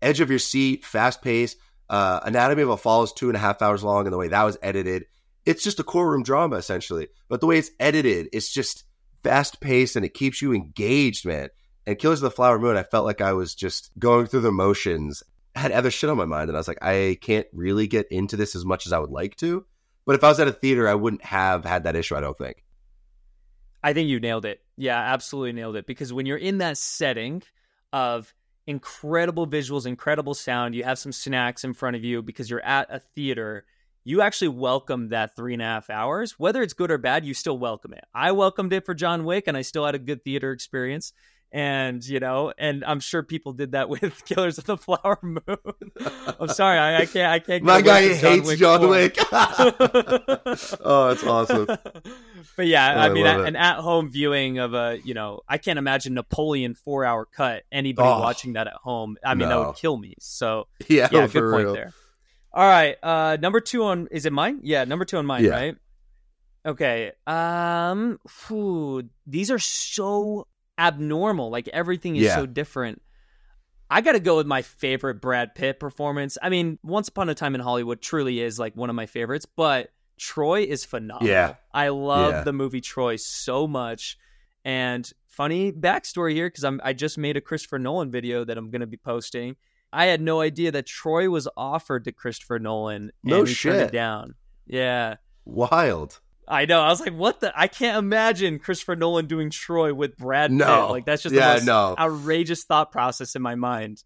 edge of your seat, fast paced. Anatomy of a Fall is 2.5 hours long, and the way that was edited, it's just a courtroom drama essentially. But the way it's edited, it's just fast paced and it keeps you engaged, man. And Killers of the Flower Moon, I felt like I was just going through the motions. I had other shit on my mind, and I was like, I can't really get into this as much as I would like to. But if I was at a theater, I wouldn't have had that issue, I don't think. I think you nailed it. Yeah, absolutely nailed it. Because when you're in that setting of incredible visuals, incredible sound, you have some snacks in front of you because you're at a theater, you actually welcome that 3.5 hours. Whether it's good or bad, you still welcome it. I welcomed it for John Wick, and I still had a good theater experience. And, you know, and I'm sure people did that with Killers of the Flower Moon. I'm sorry. I can't. My guy hates John Wick. Oh, that's awesome. But yeah, I mean, an at-home viewing of a, you know, I can't imagine Napoleon 4-hour cut. Anybody watching that at home. I mean, that would kill me. So yeah, good point there. All right. Number 2 on, is it mine? Yeah. Number 2 on mine, right? Okay. These are so abnormal, like everything is so different. I gotta go with my favorite Brad Pitt performance. I mean, Once Upon a Time in Hollywood truly is like one of my favorites, but Troy is phenomenal. I love the movie Troy so much. And funny backstory here, because I just made a Christopher Nolan video that I'm gonna be posting. I had no idea that Troy was offered to Christopher Nolan and he turned it down. Wild. I know. I was like, what the? I can't imagine Christopher Nolan doing Troy with Brad Pitt. Like, that's just the most outrageous thought process in my mind.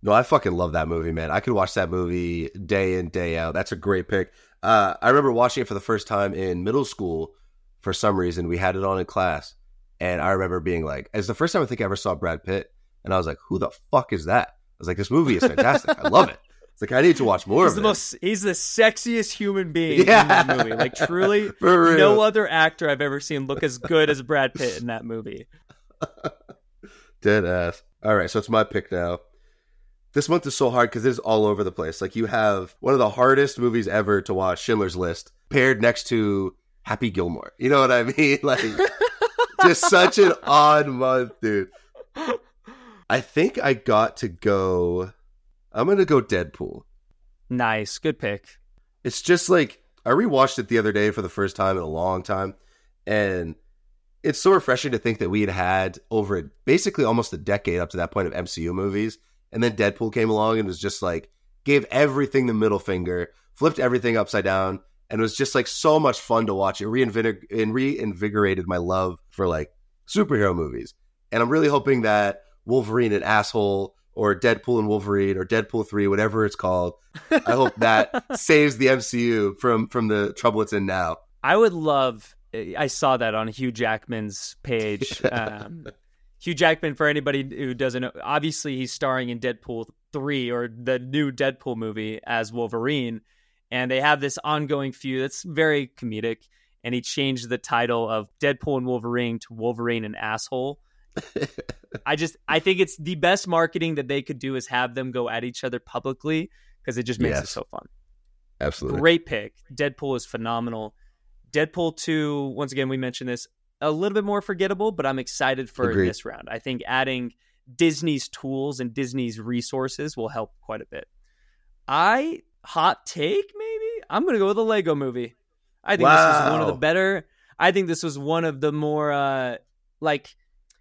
No, I fucking love that movie, man. I could watch that movie day in, day out. That's a great pick. I remember watching it for the first time in middle school. For some reason, we had it on in class. And I remember being like, it's the first time I think I ever saw Brad Pitt. And I was like, who the fuck is that? I was like, this movie is fantastic. I love it. Like, I need to watch more of it. He's the sexiest human being in that movie. Like, truly, no other actor I've ever seen look as good as Brad Pitt in that movie. Dead ass. All right, so it's my pick now. This month is so hard because it is all over the place. Like, you have one of the hardest movies ever to watch, Schindler's List, paired next to Happy Gilmore. You know what I mean? Like, just such an odd month, dude. I think I got to go... I'm going to go Deadpool. Nice. Good pick. It's just like, I rewatched it the other day for the first time in a long time. And it's so refreshing to think that we had had over basically almost a decade up to that point of MCU movies. And then Deadpool came along and was just like, gave everything the middle finger, flipped everything upside down. And it was just like so much fun to watch. It reinvigorated my love for like superhero movies. And I'm really hoping that Wolverine, an asshole, or Deadpool and Wolverine, or Deadpool 3, whatever it's called. I hope that saves the MCU from the trouble it's in now. I saw that on Hugh Jackman's page. Hugh Jackman, for anybody who doesn't know, obviously he's starring in Deadpool 3, or the new Deadpool movie, as Wolverine. And they have this ongoing feud that's very comedic. And he changed the title of Deadpool and Wolverine to Wolverine and Asshole. I think it's the best marketing that they could do is have them go at each other publicly, because it just makes it so fun. Absolutely. Great pick. Deadpool is phenomenal. Deadpool 2, once again, we mentioned this, a little bit more forgettable, but I'm excited for this round. I think adding Disney's tools and Disney's resources will help quite a bit. Hot take, maybe? I'm going to go with a Lego movie. I think this is one of the better. I think this was one of the more,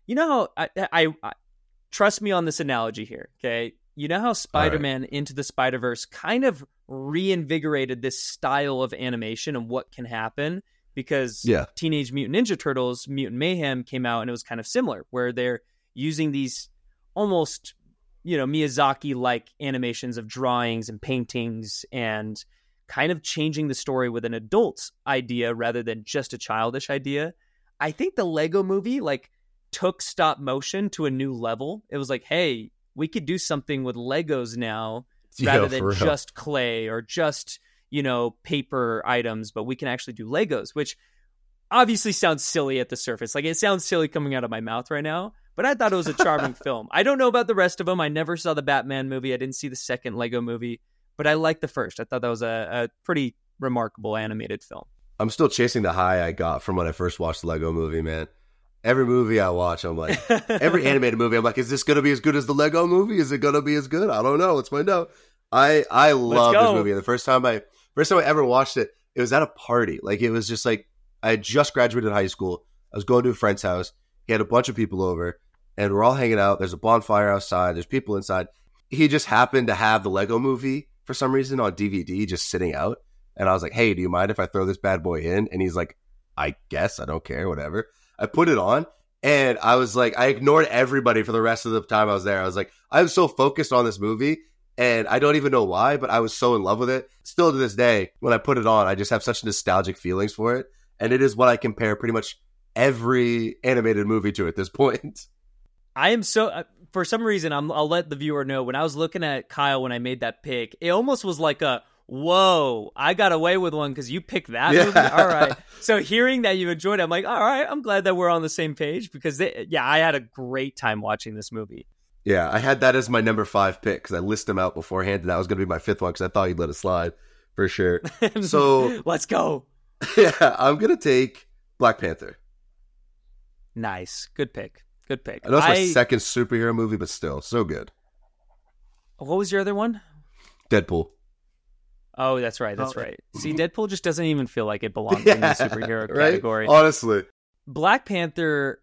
you know, I trust me on this analogy here, okay? You know how Spider-Man Into the Spider-Verse kind of reinvigorated this style of animation and what can happen, because Teenage Mutant Ninja Turtles, Mutant Mayhem came out and it was kind of similar, where they're using these almost, you know, Miyazaki-like animations of drawings and paintings and kind of changing the story with an adult's idea rather than just a childish idea. I think the Lego movie, took stop motion to a new level. It was like, hey, we could do something with Legos now rather than just clay or just, you know, paper items, but we can actually do Legos, which obviously sounds silly at the surface. Like, it sounds silly coming out of my mouth right now, but I thought it was a charming film. I don't know about the rest of them. I never saw the Batman movie. I didn't see the second Lego movie, but I liked the first. I thought that was a pretty remarkable animated film. I'm still chasing the high I got from when I first watched the Lego movie, man. Every movie I watch, I'm like, every animated movie, I'm like, is this going to be as good as the Lego movie? Is it going to be as good? I don't know. Let's find out. I love this movie. The first time I ever watched it, it was at a party. Like, it was just like, I had just graduated high school. I was going to a friend's house. He had a bunch of people over, and we're all hanging out. There's a bonfire outside. There's people inside. He just happened to have the Lego movie for some reason on DVD just sitting out. And I was like, hey, do you mind if I throw this bad boy in? And he's like, I guess. I don't care. Whatever. I put it on, and I was like, I ignored everybody for the rest of the time I was there. I was like, I'm so focused on this movie, and I don't even know why, but I was so in love with it. Still to this day, when I put it on, I just have such nostalgic feelings for it. And it is what I compare pretty much every animated movie to at this point. I am so, for some reason, I'll let the viewer know, when I was looking at Kyle when I made that pick, it almost was like a, whoa, I got away with one because you picked that movie? All right. So hearing that you enjoyed it, I'm like, all right, I'm glad that we're on the same page because, I had a great time watching this movie. Yeah, I had that as my number 5 pick because I listed them out beforehand, and that was going to be my 5th one because I thought you'd let it slide for sure. So let's go. Yeah, I'm going to take Black Panther. Nice. Good pick. I know it's my second superhero movie, but still, so good. What was your other one? Deadpool. Oh, that's right. That's right. See, Deadpool just doesn't even feel like it belongs in the superhero category. Right? Honestly. Black Panther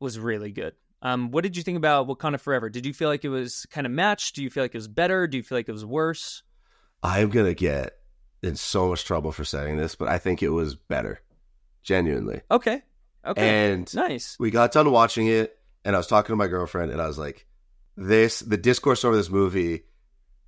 was really good. What did you think about Wakanda Forever? Did you feel like it was kind of matched? Do you feel like it was better? Do you feel like it was worse? I'm going to get in so much trouble for saying this, but I think it was better. Genuinely. Okay. And nice. We got done watching it, and I was talking to my girlfriend, and I was like, the discourse over this movie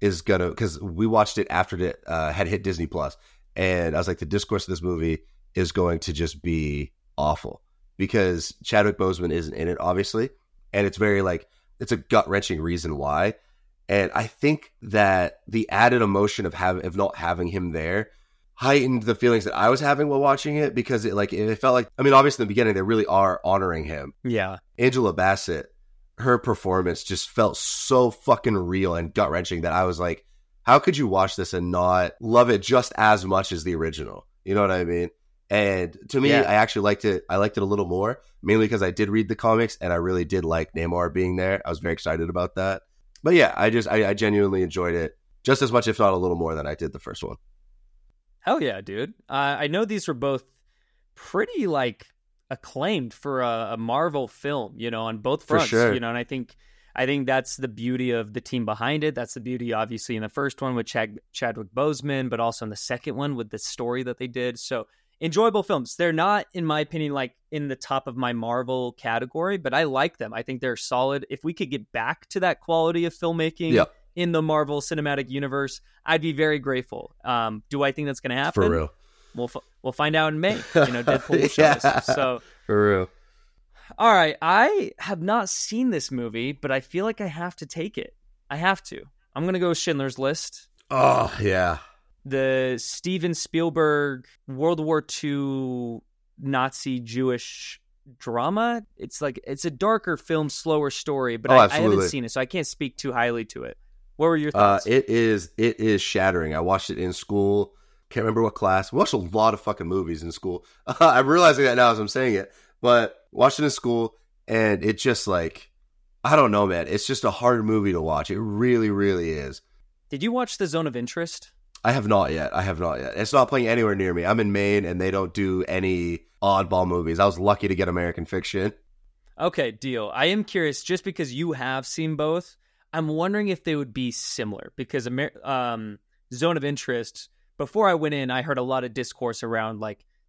is going to, because we watched it after it had hit Disney Plus, and I was like, the discourse of this movie is going to just be awful because Chadwick Boseman isn't in it, obviously, and it's very like, it's a gut-wrenching reason why. And I think that the added emotion of not having him there heightened the feelings that I was having while watching it because it felt like, I mean, obviously in the beginning, they really are honoring him. Yeah. Angela Bassett, her performance just felt so fucking real and gut-wrenching that I was like, how could you watch this and not love it just as much as the original? You know what I mean? And to me, yeah. I actually liked it. I liked it a little more, mainly because I did read the comics and I really did like Namor being there. I was very excited about that. But yeah, I genuinely enjoyed it just as much, if not a little more, than I did the first one. Hell yeah, dude. I know these were both pretty, acclaimed for a Marvel film, on both fronts. For sure. And I think that's the beauty of the team behind it. That's the beauty, obviously, in the first one with Chadwick Boseman, but also in the second one with the story that they did. So enjoyable films. They're not, in my opinion, in the top of my Marvel category, but I like them. I think they're solid. If we could get back to that quality of filmmaking in the Marvel Cinematic Universe, I'd be very grateful. Do I think that's going to happen? For real. We'll find out in May. Deadpool will show us. So, for real. All right. I have not seen this movie, but I feel like I have to take it. I have to. I'm going to go with Schindler's List. Oh, yeah. The Steven Spielberg World War II Nazi Jewish drama. It's a darker film, slower story, but I haven't seen it, so I can't speak too highly to it. What were your thoughts? It is shattering. I watched it in school. Can't remember what class. We watched a lot of fucking movies in school. I'm realizing that now as I'm saying it, but watched it in school, and it just I don't know, man. It's just a hard movie to watch. It really, really is. Did you watch The Zone of Interest? I have not yet. It's not playing anywhere near me. I'm in Maine, and they don't do any oddball movies. I was lucky to get American Fiction. Okay, deal. I am curious, just because you have seen both, I'm wondering if they would be similar, because Zone of Interest, before I went in, I heard a lot of discourse around,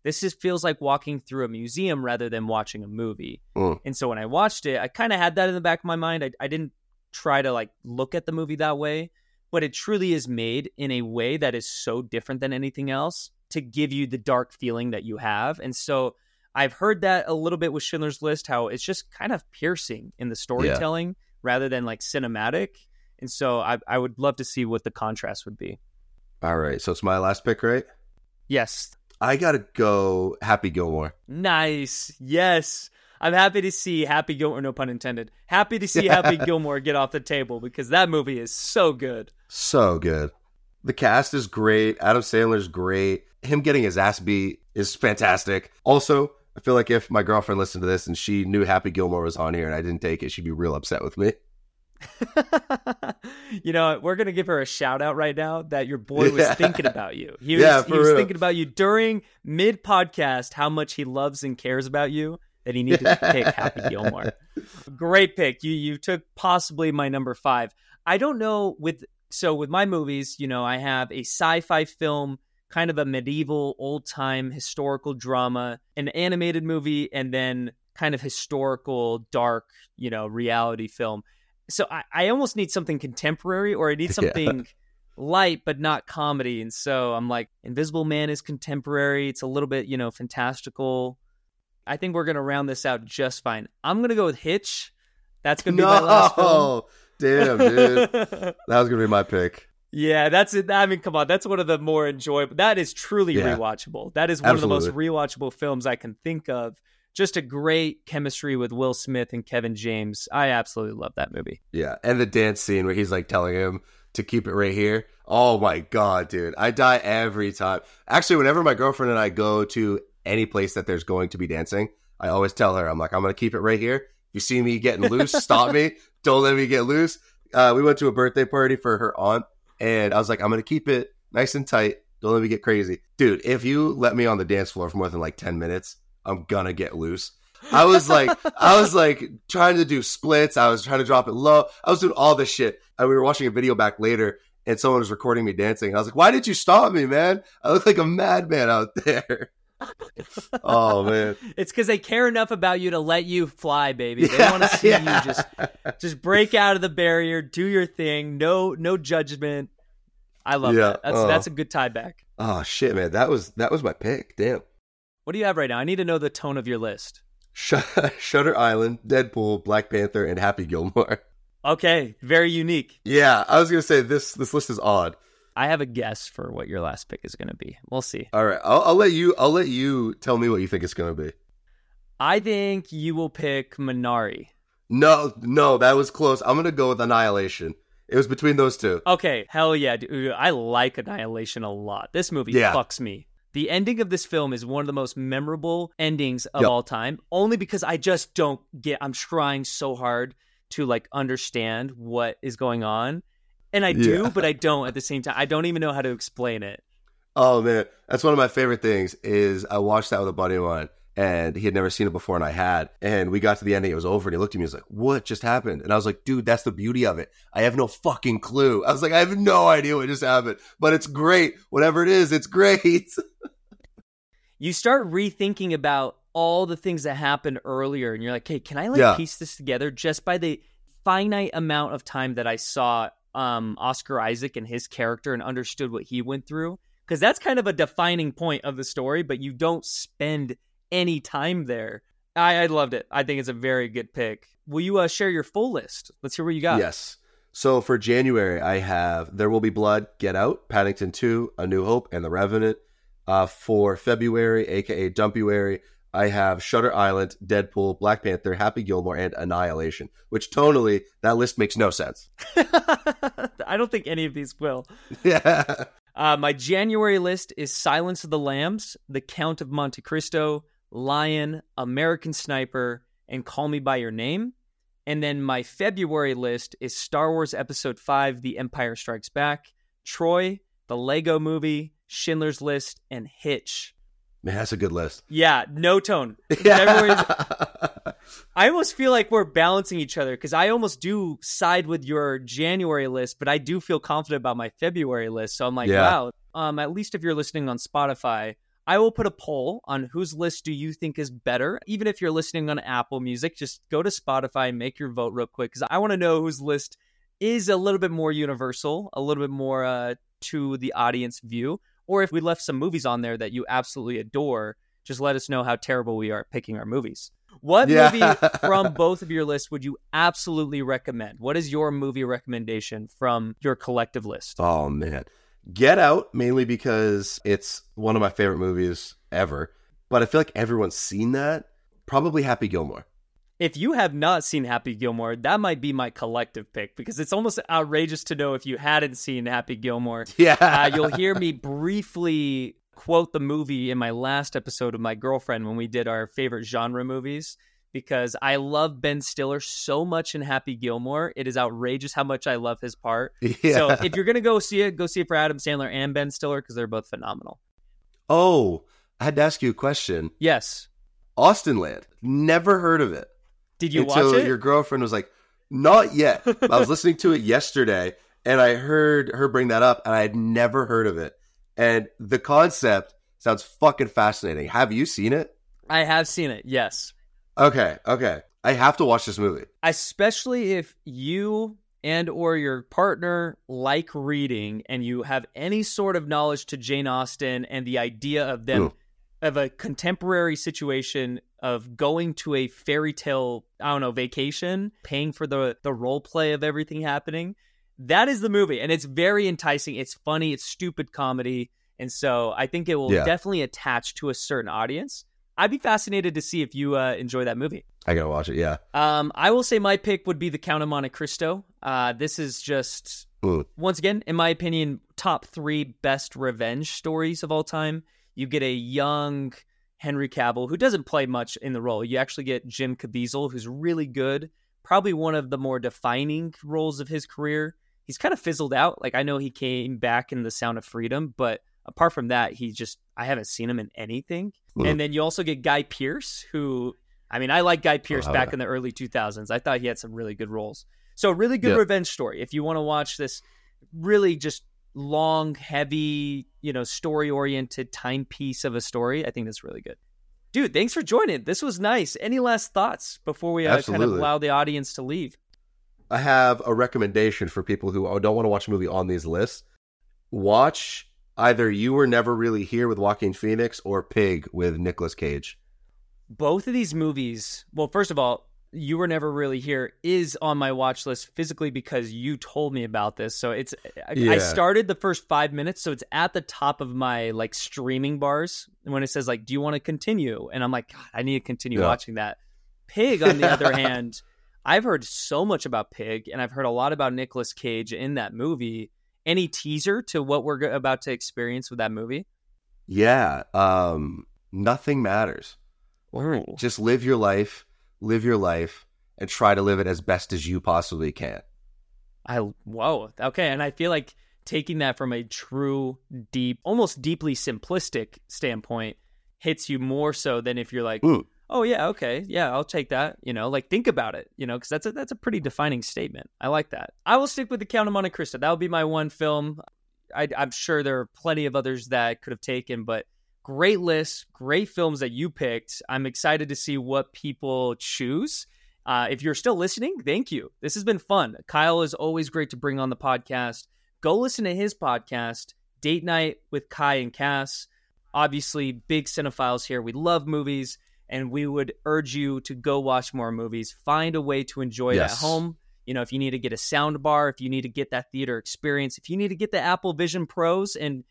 this just feels like walking through a museum rather than watching a movie. Mm. And so when I watched it, I kind of had that in the back of my mind. I didn't try to, look at the movie that way. But it truly is made in a way that is so different than anything else to give you the dark feeling that you have. And so I've heard that a little bit with Schindler's List, how it's just kind of piercing in the storytelling rather than cinematic. And so I would love to see what the contrast would be. All right. So it's my last pick, right? Yes. I gotta go Happy Gilmore. Nice. Yes. I'm happy to see Happy Gilmore, no pun intended, happy to see Happy Gilmore get off the table, because that movie is so good. So good. The cast is great. Adam Sandler's great. Him getting his ass beat is fantastic. Also, I feel like if my girlfriend listened to this and she knew Happy Gilmore was on here and I didn't take it, she'd be real upset with me. You know, we're going to give her a shout out right now that your boy was thinking about you. He was thinking about you during mid-podcast, how much he loves and cares about you, that he needed to pick Happy Gilmore. Great pick. You took possibly my number 5. I don't know with my movies, you know, I have a sci-fi film, kind of a medieval, old-time historical drama, an animated movie, and then kind of historical, dark, you know, reality film. So I almost need something contemporary, or I need something light but not comedy. And so I'm like, Invisible Man is contemporary. It's a little bit, you know, fantastical. I think we're going to round this out just fine. I'm going to go with Hitch. That's going to be my last film. Damn, dude. That was going to be my pick. Yeah, that's it. I mean, come on. That's one of the more enjoyable. That is truly rewatchable. That is one of the most rewatchable films I can think of. Just a great chemistry with Will Smith and Kevin James. I absolutely love that movie. Yeah, and the dance scene where he's like telling him to keep it right here. Oh my God, dude. I die every time. Actually, whenever my girlfriend and I go to any place that there's going to be dancing, I always tell her, I'm like, I'm going to keep it right here. You see me getting loose, stop me. Don't let me get loose. We went to a birthday party for her aunt, and I was like, I'm going to keep it nice and tight. Don't let me get crazy. Dude, if you let me on the dance floor for more than like 10 minutes, I'm going to get loose. I was like trying to do splits. I was trying to drop it low. I was doing all this shit. And we were watching a video back later, and someone was recording me dancing. And I was like, why did you stop me, man? I look like a madman out there. Oh man, it's because they care enough about you to let you fly, baby. They want to see you just break out of the barrier, do your thing, no judgment. I love that. That's a good tie back. Oh shit, man, that was my pick. Damn, what do you have right now? I need to know the tone of your list. Shutter Island, Deadpool, Black Panther, and Happy Gilmore. Okay, very unique. Yeah, I was gonna say this list is odd. I have a guess for what your last pick is going to be. We'll see. All right. I'll let you tell me what you think it's going to be. I think you will pick Minari. No, that was close. I'm going to go with Annihilation. It was between those two. Okay. Hell yeah. Dude, I like Annihilation a lot. This movie fucks me. The ending of this film is one of the most memorable endings of all time, only because I just don't get, I'm trying so hard to like understand what is going on. And I do, but I don't at the same time. I don't even know how to explain it. Oh, man. That's one of my favorite things is I watched that with a buddy of mine, and he had never seen it before, and I had. And we got to the ending. It was over, and he looked at me. He was like, what just happened? And I was like, dude, that's the beauty of it. I have no fucking clue. I was like, I have no idea what just happened, but it's great. Whatever it is, it's great. You start rethinking about all the things that happened earlier, and you're like, hey, can I piece this together just by the finite amount of time that I saw Oscar Isaac and his character and understood what he went through, because that's kind of a defining point of the story, but you don't spend any time there. I loved it. I think it's a very good pick. Will you share your full list? Let's hear what you got. Yes. So for January, I have There Will Be Blood, Get Out, Paddington 2, A New Hope, and The Revenant. For February, aka Dumpuary, I have Shutter Island, Deadpool, Black Panther, Happy Gilmore, and Annihilation, which tonally, that list makes no sense. I don't think any of these will. Yeah. My January list is Silence of the Lambs, The Count of Monte Cristo, Lion, American Sniper, and Call Me By Your Name. And then my February list is Star Wars Episode V, The Empire Strikes Back, Troy, The Lego Movie, Schindler's List, and Hitch. Man, that's a good list. Yeah, no tone. I almost feel like we're balancing each other, because I almost do side with your January list, but I do feel confident about my February list. So I'm like, wow, at least if you're listening on Spotify, I will put a poll on whose list do you think is better. Even if you're listening on Apple Music, just go to Spotify and make your vote real quick, because I want to know whose list is a little bit more universal, a little bit more to the audience view. Or if we left some movies on there that you absolutely adore, just let us know how terrible we are at picking our movies. What movie from both of your lists would you absolutely recommend? What is your movie recommendation from your collective list? Oh, man. Get Out, mainly because it's one of my favorite movies ever, but I feel like everyone's seen that. Probably Happy Gilmore. If you have not seen Happy Gilmore, that might be my collective pick, because it's almost outrageous to know if you hadn't seen Happy Gilmore. Yeah. You'll hear me briefly quote the movie in my last episode of My Girlfriend when we did our favorite genre movies, because I love Ben Stiller so much in Happy Gilmore. It is outrageous how much I love his part. Yeah. So if you're going to go see it for Adam Sandler and Ben Stiller, because they're both phenomenal. Oh, I had to ask you a question. Yes. Austinland. Never heard of it. Did you watch it? Until your girlfriend was like, not yet. I was listening to it yesterday, and I heard her bring that up, and I had never heard of it. And the concept sounds fucking fascinating. Have you seen it? I have seen it, yes. Okay. I have to watch this movie. Especially if you and or your partner like reading, and you have any sort of knowledge to Jane Austen and the idea of them... Mm. Of a contemporary situation of going to a fairy tale, vacation, paying for the role play of everything happening. That is the movie. And it's very enticing. It's funny. It's stupid comedy. And so I think it will definitely attach to a certain audience. I'd be fascinated to see if you enjoy that movie. I got to watch it. Yeah. I will say my pick would be The Count of Monte Cristo. This is just, once again, in my opinion, top three best revenge stories of all time. You get a young Henry Cavill, who doesn't play much in the role. You actually get Jim Caviezel, who's really good. Probably one of the more defining roles of his career. He's kind of fizzled out. Like, I know he came back in The Sound of Freedom, but apart from that, I haven't seen him in anything. Mm. And then you also get Guy Pearce, who, I like Guy Pearce back in the early 2000s. I thought he had some really good roles. So really good revenge story. If you want to watch this really just long, heavy, story-oriented timepiece of a story, I think that's really good. Dude, thanks for joining. This was nice. Any last thoughts before we kind of allow the audience to leave? I have a recommendation for people who don't want to watch a movie on these lists. Watch either You Were Never Really Here with Joaquin Phoenix or Pig with Nicolas Cage. Both of these movies, well, first of all, You Were Never Really Here is on my watch list physically because you told me about this. So it's, I started the first 5 minutes. So it's at the top of my streaming bars. And when it says do you want to continue? And I'm like, God, I need to continue watching that. Pig, on the other hand, I've heard so much about Pig, and I've heard a lot about Nicolas Cage in that movie. Any teaser to what we're about to experience with that movie? Yeah. Nothing matters. Ooh. Just live your life. Live your life and try to live it as best as you possibly can. Okay. And I feel like taking that from a true, deep, almost deeply simplistic standpoint hits you more so than if you're like, oh yeah, okay, yeah, I'll take that. Think about it. Because that's a pretty defining statement. I like that. I will stick with The Count of Monte Cristo. That would be my one film. I'm sure there are plenty of others that I could have taken, but. Great list, great films that you picked. I'm excited to see what people choose. If you're still listening, thank you. This has been fun. Kyle is always great to bring on the podcast. Go listen to his podcast, Date Night with Kai and Cass. Obviously, big cinephiles here. We love movies, and we would urge you to go watch more movies. Find a way to enjoy it at home. If you need to get a sound bar, if you need to get that theater experience, if you need to get the Apple Vision Pros and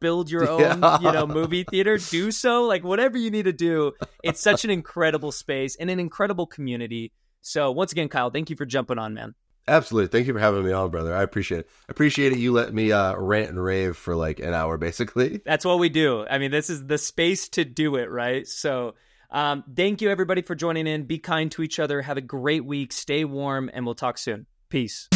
build your own, movie theater, do so. Whatever you need to do. It's such an incredible space and an incredible community. So once again, Kyle, thank you for jumping on, man. Absolutely. Thank you for having me on, brother. I appreciate it. You let me rant and rave for an hour, basically. That's what we do. This is the space to do it, right? So thank you, everybody, for joining in. Be kind to each other. Have a great week. Stay warm, and we'll talk soon. Peace.